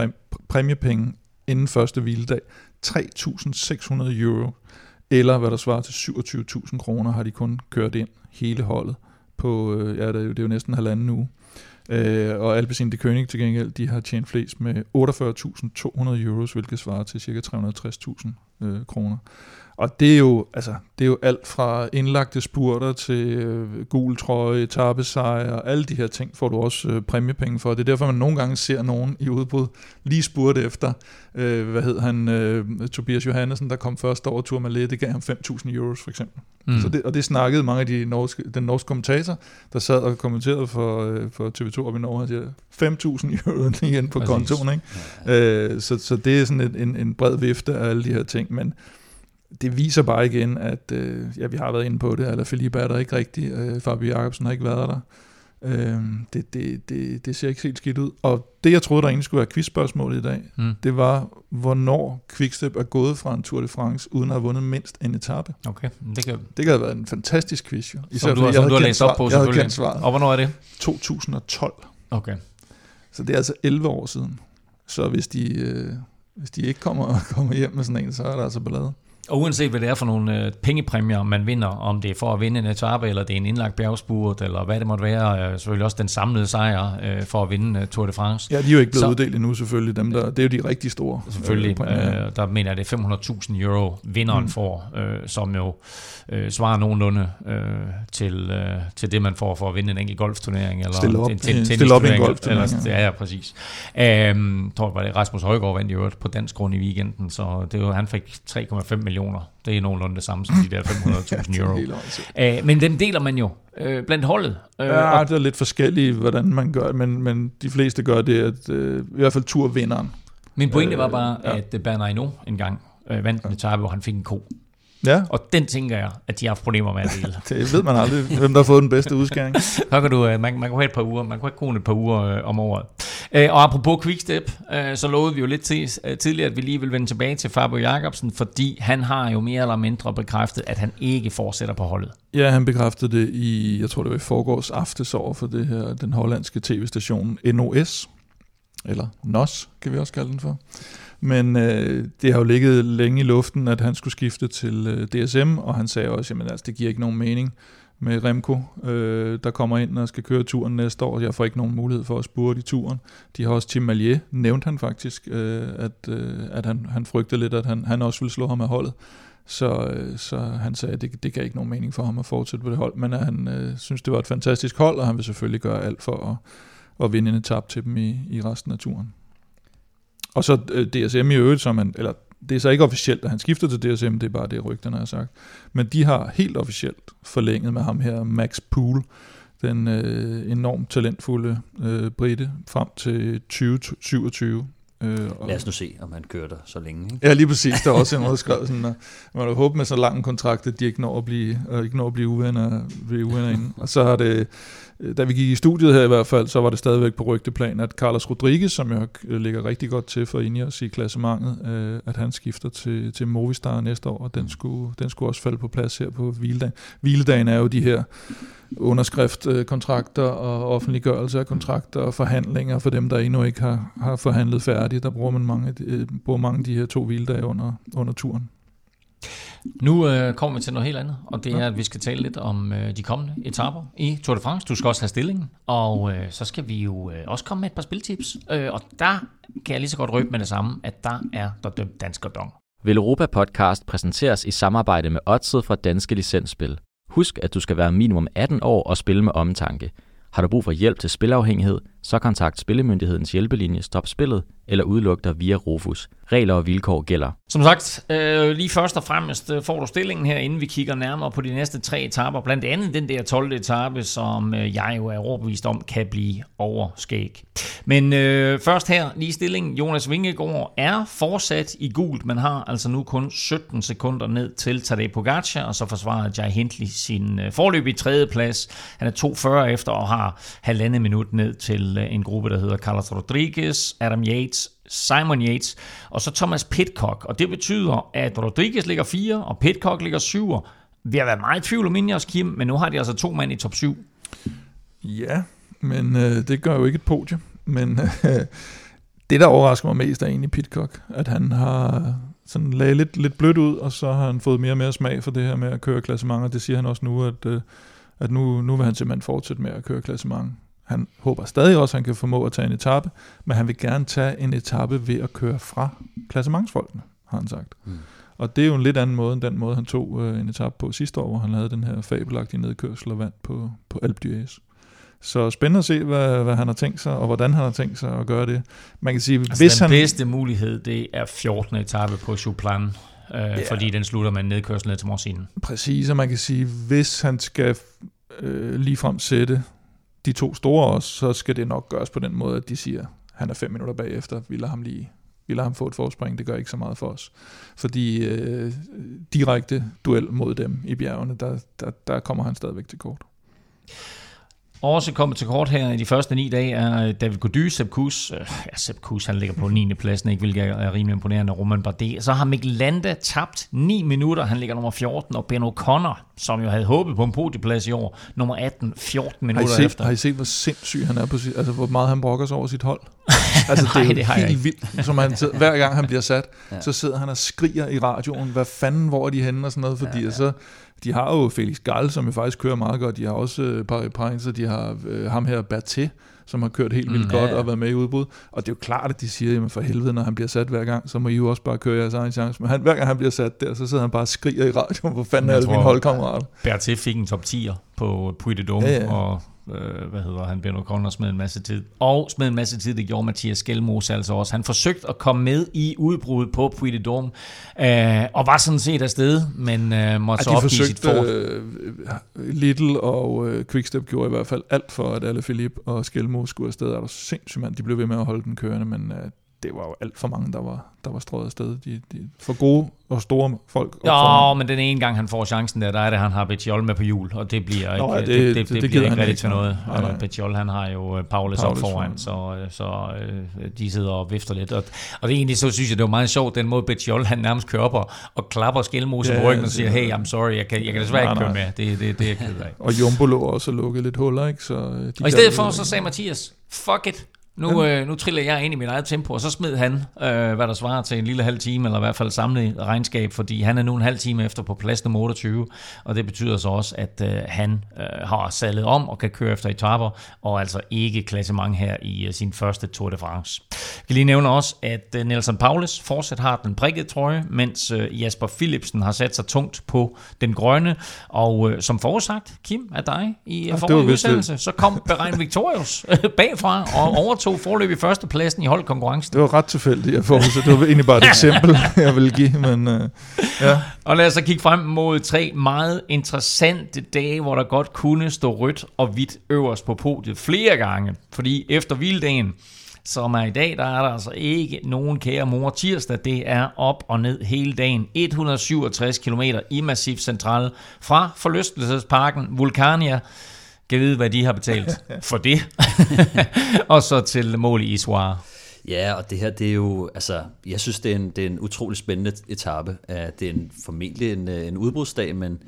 præmiepenge inden første hviledag. 3.600 euro, eller hvad der svarer til 27.000 kroner, har de kun kørt ind hele holdet på, det er jo næsten halvanden uge. Og Alpecin-Deceuninck til gengæld, de har tjent flest med 48.200 euros, hvilket svarer til ca. 360.000 kroner. Og det er jo alt fra indlagte spurter til gul trøje, etapesejre, og alle de her ting får du også præmiepenge for. Det er derfor, man nogle gange ser nogen i udbrud lige spurte efter, Tobias Johannesen, der kom først over Tourmalet, det gav ham 5.000 euros for eksempel. Mm. Så det snakkede mange af den norske kommentator, der sad og kommenterede for TV2 op i Norge, og siger 5.000 euro igen på kontoen. Ikke? Ja. Så det er sådan en bred vifte af alle de her ting, men det viser bare igen, at vi har været inde på det, eller Philippe er der ikke rigtigt, Fabio Jacobsen har ikke været der. Det ser ikke helt skidt ud. Og det, jeg troede, der egentlig skulle være quizspørgsmålet i dag, det var, hvornår Quickstep er gået fra en Tour de France, uden at have vundet mindst en etape. Okay. Det kan have været en fantastisk quiz, jo. Især fordi jeg havde læst op på, selvfølgelig. Og hvornår er det? 2012. Okay. Så det er altså 11 år siden. Så hvis de ikke kommer hjem med sådan en, så er der altså ballade. Og uanset hvad det er for nogle pengepræmier, man vinder, om det er for at vinde en etape, eller det er en indlagt bjergspurt, eller hvad det måtte være, selvfølgelig også den samlede sejr for at vinde Tour de France. Ja, de er jo ikke blevet uddelt endnu selvfølgelig, dem der, det er jo de rigtig store. Selvfølgelig, der mener jeg, det er 500.000 euro vinderen får, som jo svarer nogenlunde til det, man får for at vinde en enkelt golfturnering, eller stille op en golfturnering. Ja, præcis. Tror jeg, var det Rasmus Højgaard vandt i øvrigt på dansk grund i weekenden, så det var, han fik 3,5 millioner. Det er nogenlunde det samme som de der 500.000 euro. Men den deler man jo blandt holdet. Og det er lidt forskelligt, hvordan man gør, men de fleste gør det, at i hvert fald turvinderen. Min pointe var bare, at Bernard Hinault engang vandt en etape, hvor han fik en ko. Ja. Og den tænker jeg, at de har haft problemer med at dele. Det ved man aldrig, hvem der har fået den bedste udskæring. Man kan have et par uger, man kan have kun et par uger om året. Og apropos Quickstep, så lovede vi jo lidt tidligere, at vi lige vil vende tilbage til Fabio Jacobsen, fordi han har jo mere eller mindre bekræftet, at han ikke fortsætter på holdet. Ja, han bekræftede det jeg tror det var i forgårs aftes over for det her, den hollandske tv-station NOS, eller NOS, kan vi også kalde den for. Men det har jo ligget længe i luften, at han skulle skifte til DSM, og han sagde også, at det giver ikke nogen mening med Remco, der kommer ind og skal køre turen næste år. Jeg får ikke nogen mulighed for at spurte i turen. De har også Tim Mallier, nævnte han faktisk, at han frygtede lidt, at han også ville slå ham af holdet. Så han sagde, at det gav ikke nogen mening for ham at fortsætte på det hold, men at han synes, det var et fantastisk hold, og han vil selvfølgelig gøre alt for at vinde en etape til dem i resten af turen. Og så DSM i øvrigt, det er så ikke officielt, at han skifter til DSM, det er bare det, rygterne har sagt. Men de har helt officielt forlænget med ham her, Max Poole, den enormt talentfulde brite, frem til 2027. Lad os nu se, om han kører der så længe. Ikke? Ja, lige præcis. Der er også en måde skrevet sådan, at man har håbet med så lang en kontrakt, at de ikke når at blive uvenner inden. Og så har det, da vi gik i studiet her i hvert fald, så var det stadigvæk på rygteplan, at Carlos Rodriguez, som jeg ligger rigtig godt til for Ineos i klassementet, at han skifter til Movistar næste år, og den skulle også falde på plads her på hviledagen. Hviledagen er jo de her underskriftkontrakter og offentliggørelse af kontrakter og forhandlinger for dem, der endnu ikke har forhandlet færdigt. Der bruger man mange af de her 2 hviledage under turen. Nu kommer vi til noget helt andet, og det er, at vi skal tale lidt om de kommende etaper i Tour de France. Du skal også have stillingen, og så skal vi jo også komme med et par spiltips. Og der kan jeg lige så godt røbe med det samme, at der er dømt dansk og dong. Vel Europa Podcast præsenteres i samarbejde med Odset fra Danske Licensspil. Husk, at du skal være minimum 18 år og spille med omtanke. Har du brug for hjælp til spilafhængighed, så kontakt Spillemyndighedens hjælpelinje Stop Spillet eller udluk dig via Rofus. Regler og vilkår gælder. Som sagt, lige først og fremmest får du stillingen her, inden vi kigger nærmere på de næste 3 etaper. Blandt andet den der 12. etape, som jeg jo er overbevist om, kan blive overskæg. Men først her, lige stillingen. Jonas Vingegaard er fortsat i gult. Man har altså nu kun 17 sekunder ned til Tadej Pogacar, og så forsvarede Jai Hindley sin foreløbige 3. plads. Han er 2.40 efter og har 1,5 minut ned til en gruppe, der hedder Carlos Rodriguez, Adam Yates, Simon Yates og så Thomas Pidcock. Og det betyder, at Rodriguez ligger 4 og Pidcock ligger 7. Vi har været meget i tvivl om Ineos Kim, men nu har de altså 2 mand i top 7. Ja, men det gør jo ikke et podie. Men det, der overrasker mig mest, er egentlig Pidcock. At han har sådan lagde lidt blødt ud, og så har han fået mere og mere smag for det her med at køre klassementer. Det siger han også nu, at nu vil han simpelthen fortsætte med at køre klassementer. Han håber stadig også, at han kan formå at tage en etape, men han vil gerne tage en etape ved at køre fra klassementsfolkene, har han sagt. Mm. Og det er jo en lidt anden måde, end den måde, han tog en etape på sidste år, hvor han havde den her fabelagtige nedkørsel og vandt på Alpe d'Huez. Så spændende at se, hvad han har tænkt sig, og hvordan han har tænkt sig at gøre det. Man kan sige, altså hvis den bedste mulighed, det er 14. etape på Chouplan, fordi den slutter med en nedkørsel ned til Morsinen. Præcis, og man kan sige, hvis han skal ligefrem sætte de 2 store også, så skal det nok gøres på den måde, at de siger, at han er 5 minutter bagefter, vi lader ham lige. Vi lader ham få et forspring, det gør ikke så meget for os. Fordi direkte duel mod dem i bjergene, der kommer han stadigvæk til kort. Også kommet til kort her i de første 9 dage er David Gody, Sepp Kuss. Sepp Kuss, han ligger på 9. pladsen, ikke, hvilket er rimelig imponerende. Romain Bardet. Så har Mick Landa tabt 9 minutter. Han ligger nummer 14. Og Ben O'Connor, som jo havde håbet på en podieplads i år, nummer 18, 14 minutter efter. Har I set, hvor sindssyg han er på sit, altså hvor meget han brokker sig over sit hold? Altså nej, det er helt vildt, som han sidder, hver gang han bliver sat, så sidder han og skriger i radioen, hvad fanden, hvor er de henne og sådan noget, fordi så de har jo Felix Gall, som jo faktisk kører meget godt. De har også Paris-Prince, og de har ham her Berthe, som har kørt helt vildt godt og været med i udbud. Og det er jo klart, at de siger, jamen for helvede, når han bliver sat hver gang, så må I jo også bare køre jeres egen chance. Men hver gang han bliver sat der, så sidder han bare og skriger i radioen, hvor fanden er alle mine holdkammerater. Berthe fik en top 10'er på Puy de Dôme, og Ben O'Connor smed en masse tid. Og smed en masse tid, det gjorde Mathias Skjelmose altså også. Han forsøgte at komme med i udbruddet på Puy de Dôme, og var sådan set afsted, men måtte så opgive sit fort. Lidl og Quickstep gjorde i hvert fald alt for, at Alaphilippe og Skjelmose skulle afsted. Det var sindssygt, mand. De blev ved med at holde den kørende, men det var jo alt for mange, der var strøget afsted. De for gode og store folk. Ja, men den ene gang, han får chancen der er det, han har Betjol med på hjul, og det bliver det bliver ikke rigtigt til noget. Betjol, han har jo Paulus op foran, så de sidder og vifter lidt. Og det egentlig, så synes jeg, det var meget sjovt, den måde Betjol, han nærmest kører op og klapper Skjelmose på ryggen og siger, hey, I'm sorry, jeg kan desværre ikke køre med. Det er jeg ked af. Og Jumbo lå også og lukkede lidt huller, ikke? Og i stedet for, så sagde Mathias, fuck it. Nu triller jeg ind i mit eget tempo, og så smed han, hvad der svarer til en lille halv time, eller i hvert fald samlet regnskab, fordi han er nu en halv time efter på plads nummer 28, og det betyder så også, at han har sadlet om og kan køre efter etaper, og altså ikke klassement her i sin første Tour de France. Jeg kan lige nævne også, at Nelson Paulus fortsat har den prikkede trøje, mens Jasper Philipsen har sat sig tungt på den grønne, og som forudsagt, Kim, af dig i forrige udsendelse, så kom Bahrain Victorious bagfra og overtog forløb i førstepladsen i holdkonkurrencen. Det var ret tilfældigt, jeg forudsagde. Det var egentlig bare et eksempel, jeg ville give, men ja. Og lad os så kigge frem mod 3 meget interessante dage, hvor der godt kunne stå rødt og hvidt øverst på podiet flere gange, fordi efter hviledagen, som er i dag, der er der altså ikke nogen kære mor. Tirsdag, det er op og ned hele dagen. 167 km i Massif Central fra forlystelsesparken Vulcania. Kan vide, hvad de har betalt for det. Og så til mål i Issoire. Ja, og det her, det er jo, altså, jeg synes, det er en utrolig spændende etape. Det er formentlig en udbrudsdag, men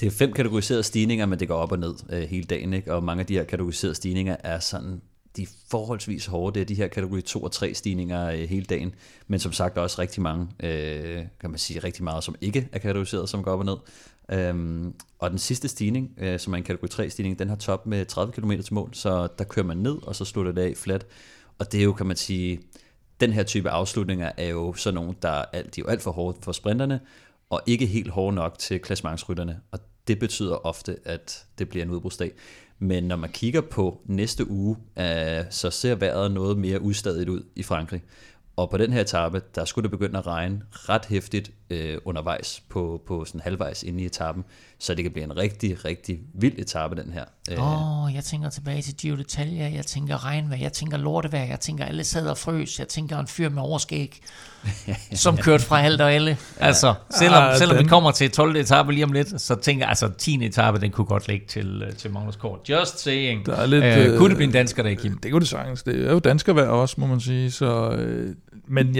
det er 5 kategoriserede stigninger, men det går op og ned hele dagen, ikke? Og mange af de her kategoriserede stigninger er sådan, de er forholdsvis hårde. Det er de her kategori 2 og 3 stigninger hele dagen, men som sagt også rigtig mange, kan man sige rigtig meget, som ikke er kategoriseret, som går op og ned. Og den sidste stigning, som er en kategori 3 stigning, den har top med 30 km til mål, så der kører man ned, og så slutter det af flat. Og det er jo, kan man sige, den her type afslutninger er jo sådan nogle, der er alt for hårde for sprinterne, og ikke helt hårde nok til klassementsrytterne. Og det betyder ofte, at det bliver en udbrudsdag. Men når man kigger på næste uge, så ser vejret noget mere udstadigt ud i Frankrig. Og på den her etape, der skulle det begynde at regne ret hæftigt undervejs, på sådan halvvejs inde i etappen, så det kan blive en rigtig, rigtig vild etape, den her. Jeg tænker tilbage til Giro d'Italia, jeg tænker regnvejr, jeg tænker lortevejr, jeg tænker alle sad og frøs, jeg tænker en fyr med overskæg, som kørte fra halvt og alle. Altså, selvom vi kommer til 12. etape lige om lidt, så tænker jeg, altså 10. etape, den kunne godt ligge til Magnus Kort. Just saying. Der er lidt, kunne det blive en dansker, der ikke Kim? Det kunne det sagtens. Det er jo danskervejr også, må man sige, så... Men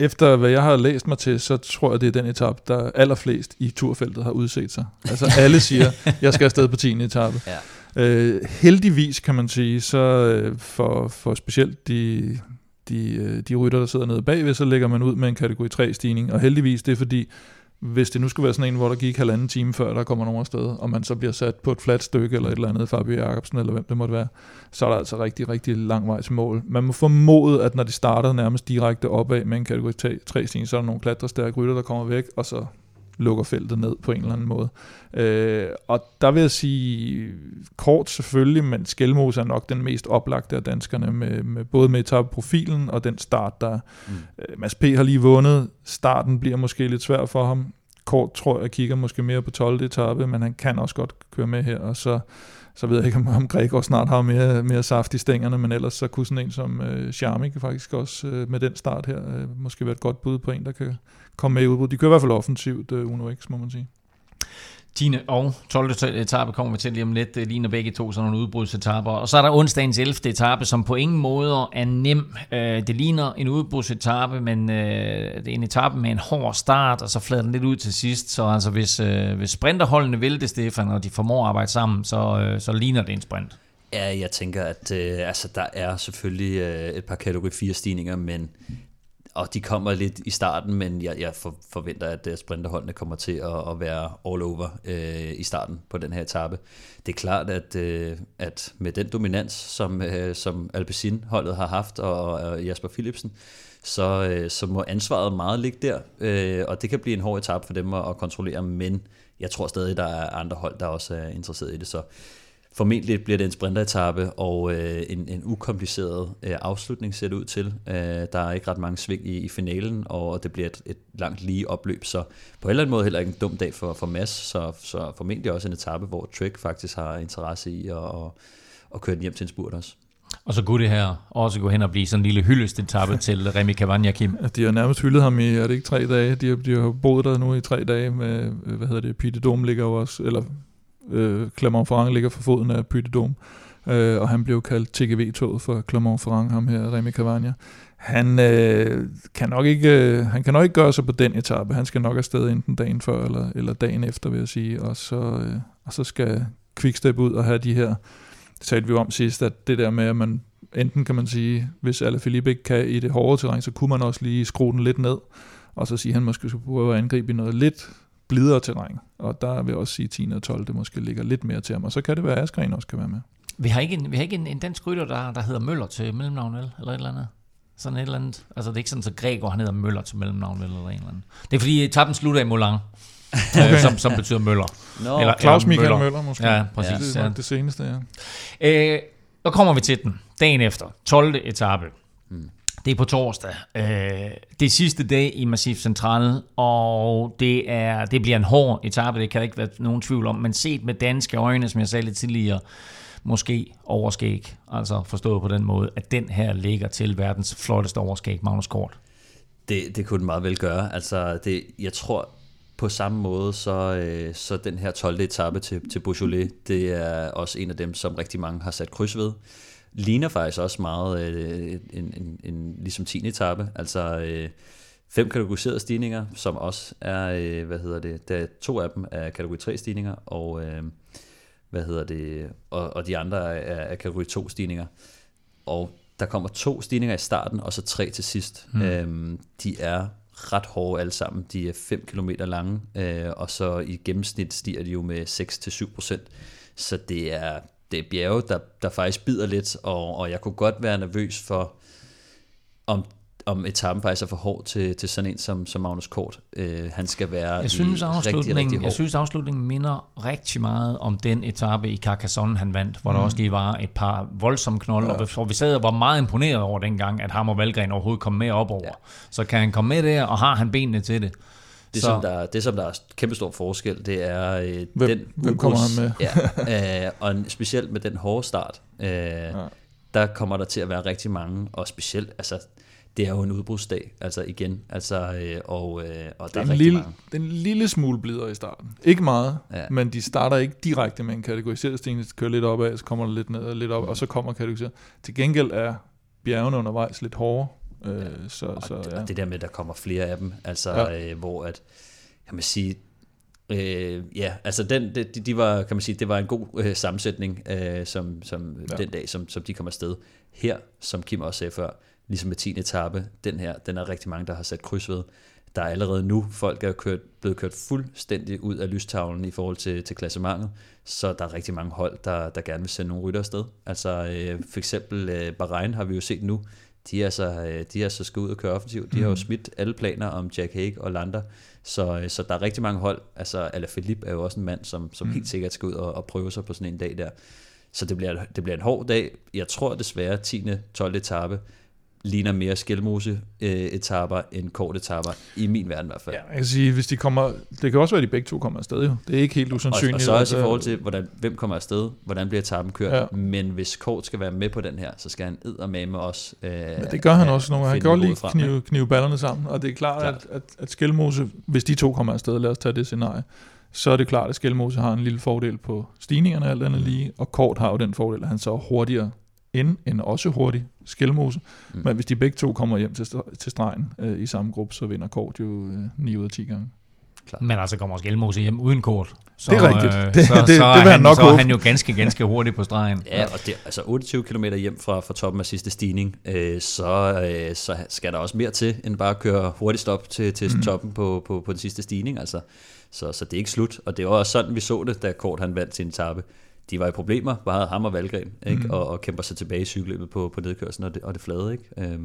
efter hvad jeg har læst mig til, så tror jeg, det er den etape, der allerflest i turfeltet har udset sig. Altså alle siger, jeg skal afsted på 10. etape. Ja. Heldigvis kan man sige, så for specielt de rytter, der sidder nede bagved, så lægger man ud med en kategori 3-stigning. Og heldigvis, det er fordi, hvis det nu skulle være sådan en, hvor der gik halvanden time før, der kommer nogen afsted, og man så bliver sat på et fladt stykke, eller et eller andet, Fabio Jacobsen, eller hvem det måtte være, så er der altså rigtig, rigtig lang vej til mål. Man må formode, at når de starter nærmest direkte opad med en kategori 3-stigning, så er der nogle klatrestærke rytter, der kommer væk, og så lukker feltet ned på en eller anden måde. Og der vil jeg sige, Kort selvfølgelig, men Skjelmose er nok den mest oplagte af danskerne, både med etapeprofilen og den start, der... Mads P. har lige vundet. Starten bliver måske lidt svær for ham. Kort tror jeg kigger måske mere på 12. etape, men han kan også godt køre med her, og så ved jeg ikke, om Gregor snart har mere saft i stængerne, men ellers så kunne sådan en som Charmik faktisk også med den start her måske være et godt bud på en, der kan komme med i udbrud. De kører i hvert fald offensivt, Uno X, må man sige. 10. og 12. etape kommer vi til lige om lidt. Det ligner begge to sådan nogle udbrudsetapper. Og så er der onsdagens 11. etape, som på ingen måder er nem. Det ligner en udbrudsetape, men det er en etape med en hård start, og så flader den lidt ud til sidst. Så altså, hvis sprinterholdene vil det, Stefan, og de formår at arbejde sammen, så ligner det en sprint. Ja, jeg tænker, at der er selvfølgelig et par kategori 4-stigninger, men... Og de kommer lidt i starten, men jeg forventer, at sprinterholdene kommer til at være all over i starten på den her etape. Det er klart, at med den dominans, som Alpecin-holdet har haft, og Jasper Philipsen, så må ansvaret meget ligge der. Og det kan blive en hård etape for dem at kontrollere, men jeg tror stadig, der er andre hold, der også er interesseret i det, så... Formentlig bliver det en sprinteretappe, og en ukompliceret afslutning ser det ud til. Der er ikke ret mange sving i finalen, og det bliver et langt lige opløb. Så på en eller anden måde heller ikke en dum dag for Mads, så formentlig også en etappe, hvor Trek faktisk har interesse i at køre den hjem til en spurt også. Og så kunne det her også gå hen og blive sådan en lille hyldestetappe til Remy Cavagna, Kim. De har nærmest hyldet ham i, er det ikke 3 dage? De har boet der nu i 3 dage med, Puy de Dôme ligger også, eller... Clermont-Ferrand ligger for foden af Puy de Dôme, og han blev kaldt TGV-toget for Clermont-Ferrand, ham her Remy Cavagna. Han kan nok ikke gøre sig på den etape. Han skal nok afsted enten dagen før eller dagen efter, vil jeg sige. Og så skal Quickstep ud og have de her, det talte vi om sidst, at det der med, at man enten kan man sige, hvis Alaphilippe ikke kan i det hårde terræn, så kunne man også lige skrue den lidt ned, og så sige, at han måske skulle prøve at angribe i noget lidt blidere terræn, og der vil jeg også sige 10. og 12. det måske ligger lidt mere til ham, og så kan det være, at Askren også kan være med. Vi har ikke en dansk rytter, der hedder Møller til mellemnavn, eller et eller andet? Sådan et eller andet. Altså det er ikke sådan, at Gregor han hedder Møller til mellemnavn, eller en eller andet. Det er fordi etappen slutter i Moulin, okay. som betyder Møller. No. Eller Claus Michael Møller måske. Ja, præcis. Ja. Det er det seneste, ja. Så kommer vi til den. Dagen efter. 12. etape. Det er på torsdag. Det er sidste dag i Massif Central, og det bliver en hård etape, det kan der ikke være nogen tvivl om, men set med danske øjne, som jeg sagde lidt tidligere, måske overskæg, altså forstået på den måde, at den her ligger til verdens flotteste overskæg, Magnus Kort. Det kunne den meget vel gøre. Altså, jeg tror på samme måde, så den her 12. etape til Beaujolais, det er også en af dem, som rigtig mange har sat kryds ved. Ligner faktisk også meget en ligesom 10. etape, altså 5 kategoriserede stigninger, som også er, der er 2 af dem er kategori 3 stigninger, og og de andre er kategori 2 stigninger, og der kommer 2 stigninger i starten, og så 3 til sidst. De er ret hårde alle sammen, de er 5 kilometer lange, og så i gennemsnit stiger de jo med 6-7%, så det er bjerge, der faktisk bider lidt, og jeg kunne godt være nervøs for, om om etappen faktisk er for hård til sådan en som Magnus Kort. Han skal være rigtig hård. Jeg synes, afslutningen minder rigtig meget om den etape i Carcassonne, han vandt, hvor der også lige var et par voldsomme knold, og vi sad og var meget imponeret over dengang, at ham og Valgren overhovedet kom med op over. Ja. Så kan han komme med der, og har han benene til det? Det, som der er kæmpestor forskel, det er hvem kommer han med? Ja, og specielt med den hårde start, der kommer der til at være rigtig mange, og specielt, altså, det er jo en udbrudsdag, altså igen, altså, og der er rigtig mange. Den lille smule blider i starten. Ikke meget, men de starter ikke direkte med en kategoriseret stigning, så kører lidt opad, så kommer der lidt ned og lidt op, og så kommer kategoriseret. Til gengæld er bjergene undervejs lidt hårdere. Og det der med, at der kommer flere af dem, altså hvor at, kan man sige, de var, kan man sige, det var en god sammensætning, som den dag, som de kom afsted. Her, som Kim også sagde før, ligesom med 10. etape, den her, den er rigtig mange, der har sat kryds ved. Der er allerede nu, folk er blevet kørt fuldstændig ud af lystavlen i forhold til klassementet, så der er rigtig mange hold, der gerne vil sende nogle rytter afsted. Altså for eksempel Bahrain har vi jo set nu, de er så skal ud og køre offensivt. De har jo smidt alle planer om Jack Haig og Lander, så der er rigtig mange hold. Altså Alaphilippe er jo også en mand, som helt sikkert skal ud og prøve sig på sådan en dag der. Så det bliver en hård dag. Jeg tror desværre 10. 12. etape ligner mere Skjelmose-etapper end Kort-etapper, i min verden i hvert fald. Ja, jeg kan sige, hvis de kommer, det kan også være, at de begge to kommer afsted jo. Det er ikke helt usandsynligt. Og så også i forhold til, hvem kommer afsted, hvordan bliver etappen kørt. Ja. Men hvis Kort skal være med på den her, så skal han eddermame også. Men det gør han også nogle gange. Han kan godt lige knive ballerne sammen. Og det er klart. At Skjelmose, hvis de to kommer afsted, lad os tage det scenarie, så er det klart, at Skjelmose har en lille fordel på stigningerne, alt andet lige. Og Kort har jo den fordel, at han så hurtigere en også hurtig Skjelmose. Men hvis de begge to kommer hjem til stregen i samme gruppe, så vinder Kort jo 9 ud af 10 gange. Klar. Men altså kommer Skjelmose hjem uden Kort. Så, det er rigtigt. Så er han jo ganske hurtig på stregen. Ja, og det, altså 28 km hjem fra toppen af sidste stigning, så skal der også mere til, end bare at køre hurtigt op til toppen på den sidste stigning. Altså. Så det er ikke slut. Og det var også sådan, vi så det, da Kort han vandt sin etape. De var i problemer, bare ham og Valgren, ikke? Og kæmper sig tilbage i cykelløbet på nedkørslen og det flade. Ikke?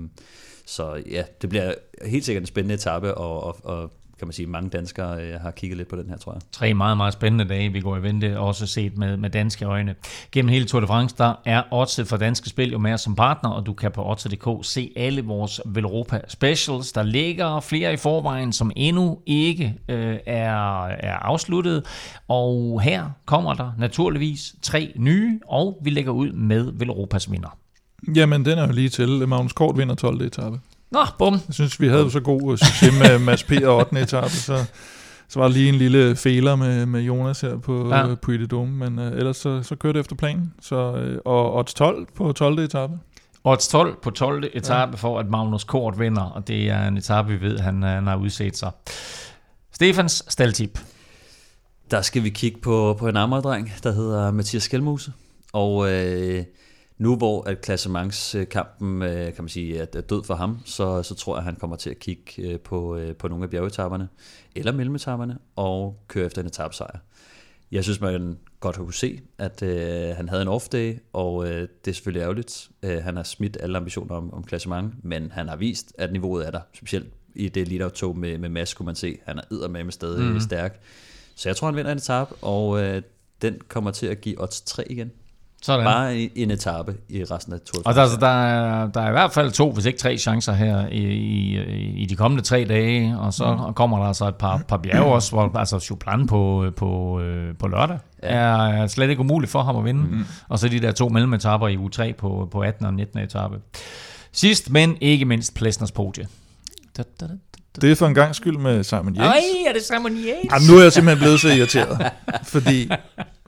Så ja, det bliver helt sikkert en spændende etape, og kan man sige, mange danskere har kigget lidt på den her, tror jeg. 3 meget, meget spændende dage, vi går i vente, også set med danske øjne. Gennem hele Tour de France, der er Odds for Danske Spil jo med som partner, og du kan på odds.dk se alle vores Velropa Specials. Der ligger flere i forvejen, som endnu ikke er afsluttet, og her kommer der naturligvis 3 nye, og vi lægger ud med Velropas vinder. Jamen, den er jo lige til. Magnus Kort vinder 12. etape. Nå, bum. Jeg synes, vi havde så god succes med Mads P. og 8. etape, så var der lige en lille fejler med Jonas her på Puy de Dôme, men ellers så kørte det efter planen. Og odds 12 på 12. etape. Odds 12 på 12. etape for, at Magnus Kort vinder, og det er en etape, vi ved, han har udset sig. Stefans staldtip. Der skal vi kigge på en ammerdreng, der hedder Mathias Skjelmose, og nu hvor at klassementskampen, kan man sige, er død for ham, så tror jeg, at han kommer til at kigge på nogle af bjergetapperne eller mellemetapperne og køre efter en etapesejr. Jeg synes, man godt kunne se, at han havde en off-day, og det er selvfølgelig ærgerligt. Han har smidt alle ambitioner om klassement, men han har vist, at niveauet er der. Specielt i det lead-out-tog med Mads, kunne man se. Han er eddermame stadig stærk. Så jeg tror, han vinder en etape, og den kommer til at give odds 3 igen. Sådan. Bare en etape i resten af Tour de France. Og der er i hvert fald 2, hvis ikke 3 chancer her i de kommende 3 dage, og så kommer der altså et par bjerge også, hvor altså Chouplan på lørdag er slet ikke umuligt for ham at vinde. Og så de der 2 mellemetapper i uge 3 på 18. og 19. etape. Sidst, men ikke mindst, Plesners podie. Det er for en gang skyld med Simon Yates. Ej, er det Simon Yates? Arh, nu er jeg simpelthen blevet så irriteret, fordi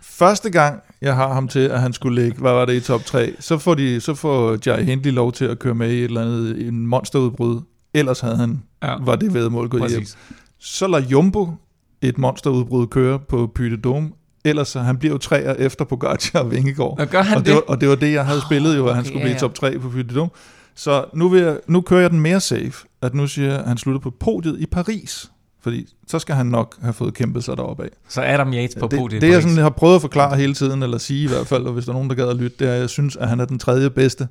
første gang, jeg har ham til, at han skulle ligge, hvad var det, i top 3, så får Jai Hindley lov til at køre med i et eller andet en monsterudbrud. Ellers havde han, var det væddemål gået hjem. Så lader Jumbo et monsterudbrud køre på Puy de Dôme. Ellers så han bliver jo 3'er efter Pogacar og Vingegaard. Og det var det, jeg havde spillet jo, at han skulle blive i top 3 på Puy de Dôme. Så nu kører jeg den mere safe, at nu siger jeg, at han slutter på podiet i Paris. Fordi så skal han nok have fået kæmpet sig deroppe af. Så Adam Yates på podiet. Det jeg sådan, har prøvet at forklare hele tiden, eller sige i hvert fald, og hvis der er nogen, der gad at lytte, det er, at jeg synes, at han er den tredje bedste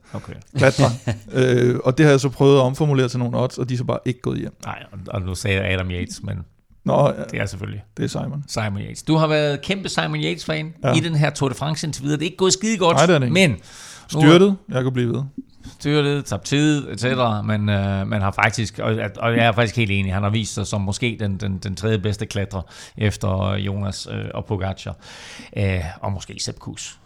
klatrer. Og det har jeg så prøvet at omformulere til nogle odds, og de er så bare ikke gået hjem. Nej, og nu sagde Adam Yates, men nå, ja, det er selvfølgelig. Det er Simon. Simon Yates. Du har været kæmpe Simon Yates-fan i den her Tour de France indtil videre. Det er ikke gået skide godt. Nej, det er det ikke. Men styrtet, jeg kan blive ved. Styrtet, tabt tid, etc. Men man har faktisk, og jeg er faktisk helt enig, han har vist sig som måske den tredje bedste klatrer efter Jonas og Pogacar. Og måske Sepp Kuss.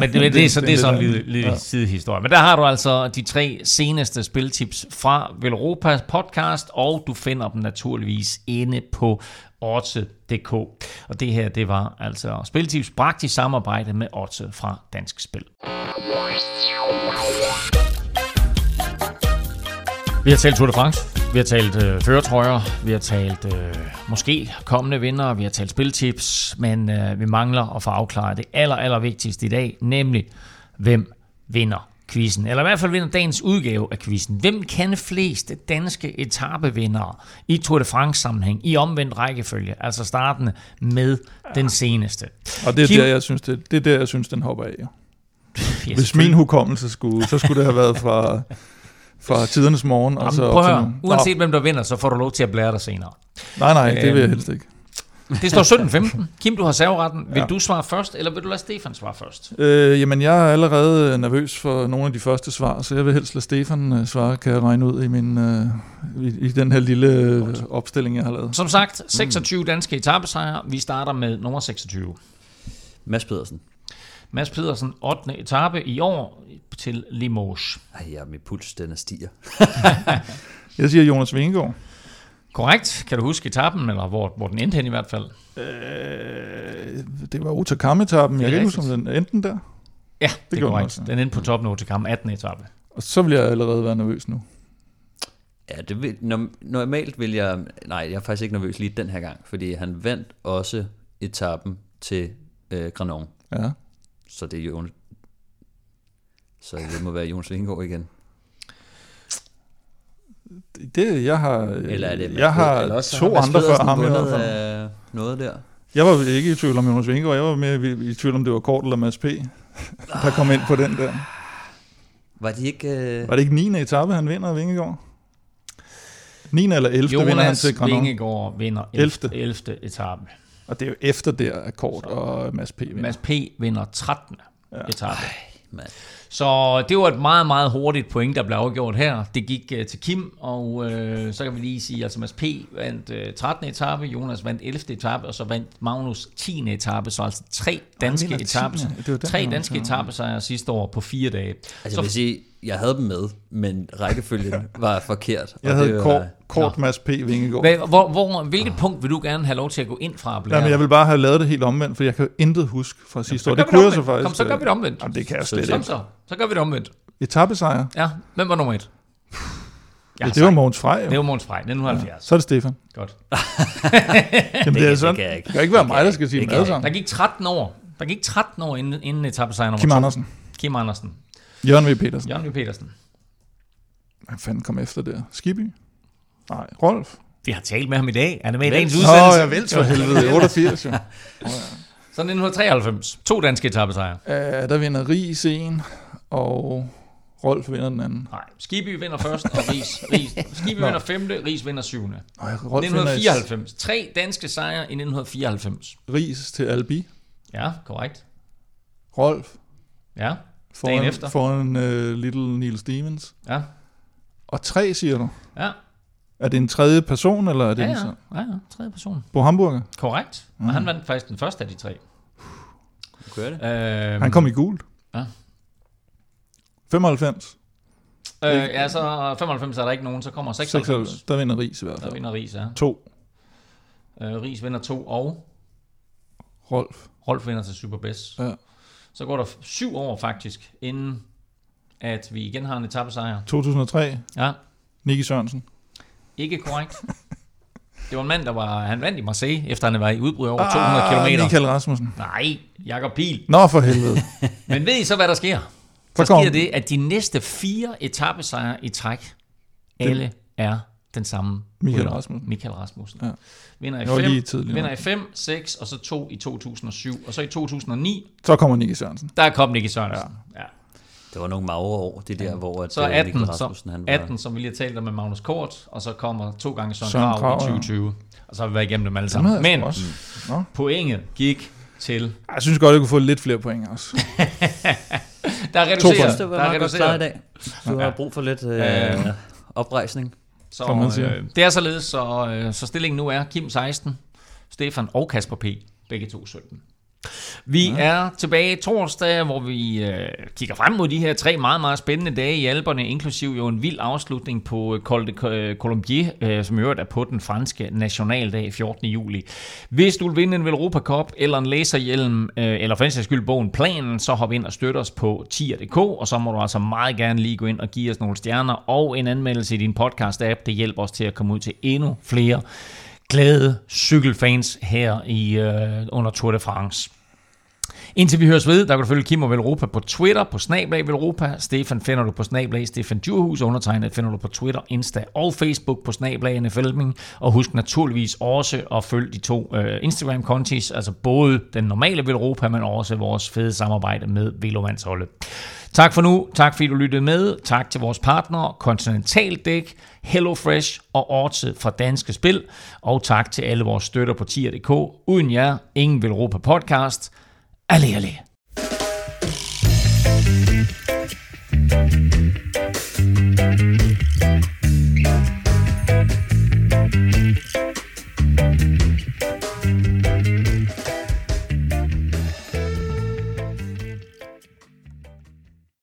Men det er sådan en lille sidehistorie. Men der har du altså de tre seneste spiltips fra Velropas podcast, og du finder dem naturligvis inde på Odds.dk. Og det her, det var altså spiltips bragt i samarbejde med Odds fra Dansk Spil. Vi har talt Tour de France, vi har talt førertrøjer, vi har talt måske kommende vinder, vi har talt spiltips, men vi mangler at få afklaret det aller vigtigste i dag, nemlig hvem vinder quizzen, eller i hvert fald vinder dagens udgave af quizzen. Hvem kan flest danske etapevindere i Tour de France-sammenhæng i omvendt rækkefølge, altså startende med den seneste? Og det er der, jeg synes, den hopper af. Hvis min hukommelse skulle, så skulle det have været fra tidernes morgen. Jamen, og så op til uanset hvem der vinder, så får du lov til at blære dig senere. Nej, det vil jeg helst ikke. Det står 17-15. Kim, du har serveretten. Vil du svare først, eller vil du lade Stefan svare først? Jamen, jeg er allerede nervøs for nogle af de første svar, så jeg vil helst lade Stefan svare, kan jeg regne ud i min i den her lille opstilling, jeg har lavet. Som sagt, 26 danske etapesejre. Vi starter med nummer 26. Mads Pedersen. Mads Pedersen, 8. etape i år til Limoges. Ej, mit puls, den er stiger. Jeg siger Jonas Vingegaard. Korrekt. Kan du huske etappen, eller hvor den endte hen i hvert fald? Det var Otakam-etappen. Jeg kan ikke huske, om den endte der. Ja, det er korrekt. Den endte på toppen af Otakam, 18. etape. Og så vil jeg allerede være nervøs nu. Ja, det vil, normalt vil jeg... Nej, jeg er faktisk ikke nervøs lige den her gang, fordi han vandt også etappen til Granon. Ja. Så det er Jonas. Så det må være Jonas Vingegaard igen. Det jeg har. Eller er det Mads, jeg har også, to andre før ham. Noget der. Jeg var ikke i tvivl om Jonas Vingegaard. Jeg var mere i tvivl om det var Kort eller Mads P. Der kom ind på den der. Var det ikke 9. etape han vinder, Vingegaard? 9. eller 11. Jonas vinder han til Granon. Vingegaard vinder 11. etape. Og det er jo efter der at Kort og Mads P vinder. Mads P vinder 13. etape. Man. Så det var et meget, meget hurtigt point, der blev afgjort her. Det gik til Kim, og så kan vi lige sige, altså Mads P. vandt 13. etape, Jonas vandt 11. etape, og så vandt Magnus 10. etape, så altså tre danske etapesejre sidste år på 4 dage. Altså jeg vil sige, jeg havde dem med, men rækkefølgen var forkert. Jeg havde Kort Mads P. Vingegaard. Hvilket punkt vil du gerne have lov til at gå ind fra? Jamen, jeg vil bare have lavet det helt omvendt, for jeg kan jo intet huske fra sidste år. Det kunne jeg så faktisk. Kom, så gør vi det omvendt. Jamen, det kan jeg slet ikke. Så gør vi det omvendt. Etapesejr? Ja, hvem var nummer 1? Ja, det var Mogens Frey. Det var Mogens Frey, 1970. Ja. Så er det Stefan. Godt. Jamen, det er sådan. Det kan ikke være mig, der skal sige madsang. Der gik 13 år. Der gik 13 år inden etapesejr nummer 2. Kim Andersen. Jørgen V. Petersen. Hvad fanden kom efter der? Skibby? Nej, Rolf. Vi har talt med ham i dag. Han er med i dagens udsendelse. Nå, jeg Weltz for helvede. 88, jo. Oh, ja. Så 1993. 2 danske etappesejre. Ja, der vinder Ries en, og Rolf vinder den anden. Nej, Skibby vinder først, og Ries. Skibby vinder 5., Ries vinder 7. Nej, 1994. 3 danske sejre i 1994. Ries til Albi. Ja, korrekt. Rolf. Ja. Foran Little Neil Stevens. Ja. Og 3, siger du? Ja. Er det en tredje person, eller er det en sådan? Ja, tredje person. Bo Hamburger? Korrekt. Og han vandt faktisk den første af de 3. Okay. Han kom i gult. Ja. 95. Ja, så 95 er der ikke nogen, så kommer 96. Der vinder Ries i hvert fald. Der vinder Ries, ja. 2. Ries vinder 2, og? Rolf vinder til Superbest. Ja. Så går der 7 år faktisk, inden at vi igen har en etapesejr. 2003. Ja. Nicky Sørensen. Ikke korrekt. Det var en mand, han vandt i Marseille, efter han var i udbrud over 200 km. Michael Rasmussen. Nej, Jakob Pihl. Nå for helvede. Men ved I så, hvad der sker? Så sker det, at de næste 4 etapesejre i træk, alle er den samme Michael Rasmussen. Ja. Vinder i 5, 6 og så 2 i 2007. Og så i 2009... så kommer Nicky Sørensen. Der kom Nicky Sørensen, ja. Det var nogle magre år, det der, hvor... Så 18, som vi lige har talt om med Magnus Kort, og så kommer 2 gange Søren Kragh i 2020. Ja. Og så har vi været igennem dem alle sammen. Men pointet gik til... Jeg synes godt, at jeg kunne få lidt flere point også. Der er reduceret. Det var meget godt klaret i dag. Du har brug for lidt oprejsning. Så, det er således, så stillingen nu er Kim 16, Stefan og Kasper P. Begge to 17. Vi er tilbage torsdag, hvor vi kigger frem mod de her 3 meget, meget spændende dage i Alperne, inklusiv jo en vild afslutning på Col de Colombier, som i øvrigt er på den franske nationaldag 14. juli. Hvis du vil vinde en Europa Cup eller en laserhjelm, eller for en sags skyld bogen Planen, så hop ind og støt os på tier.dk, og så må du altså meget gerne lige gå ind og give os nogle stjerner og en anmeldelse i din podcast-app. Det hjælper os til at komme ud til endnu flere glade cykelfans her i under Tour de France. Indtil vi høres ved, der kan du følge Kim og Velropa på Twitter, på @Velropa. Stefan finder du på @Stefan Djurhus, og undertegnet finder du på Twitter, Insta og Facebook på @NFLming. Og husk naturligvis også at følge de 2 Instagram-kontis, altså både den normale Velropa, men også vores fede samarbejde med Velomandsholdet. Tak for nu. Tak fordi du lyttede med. Tak til vores partnere, Continental Dæk, HelloFresh og Odset fra Danske Spil. Og tak til alle vores støtter på tier.dk. Uden jer, ingen Velropa podcast. Allez, allez.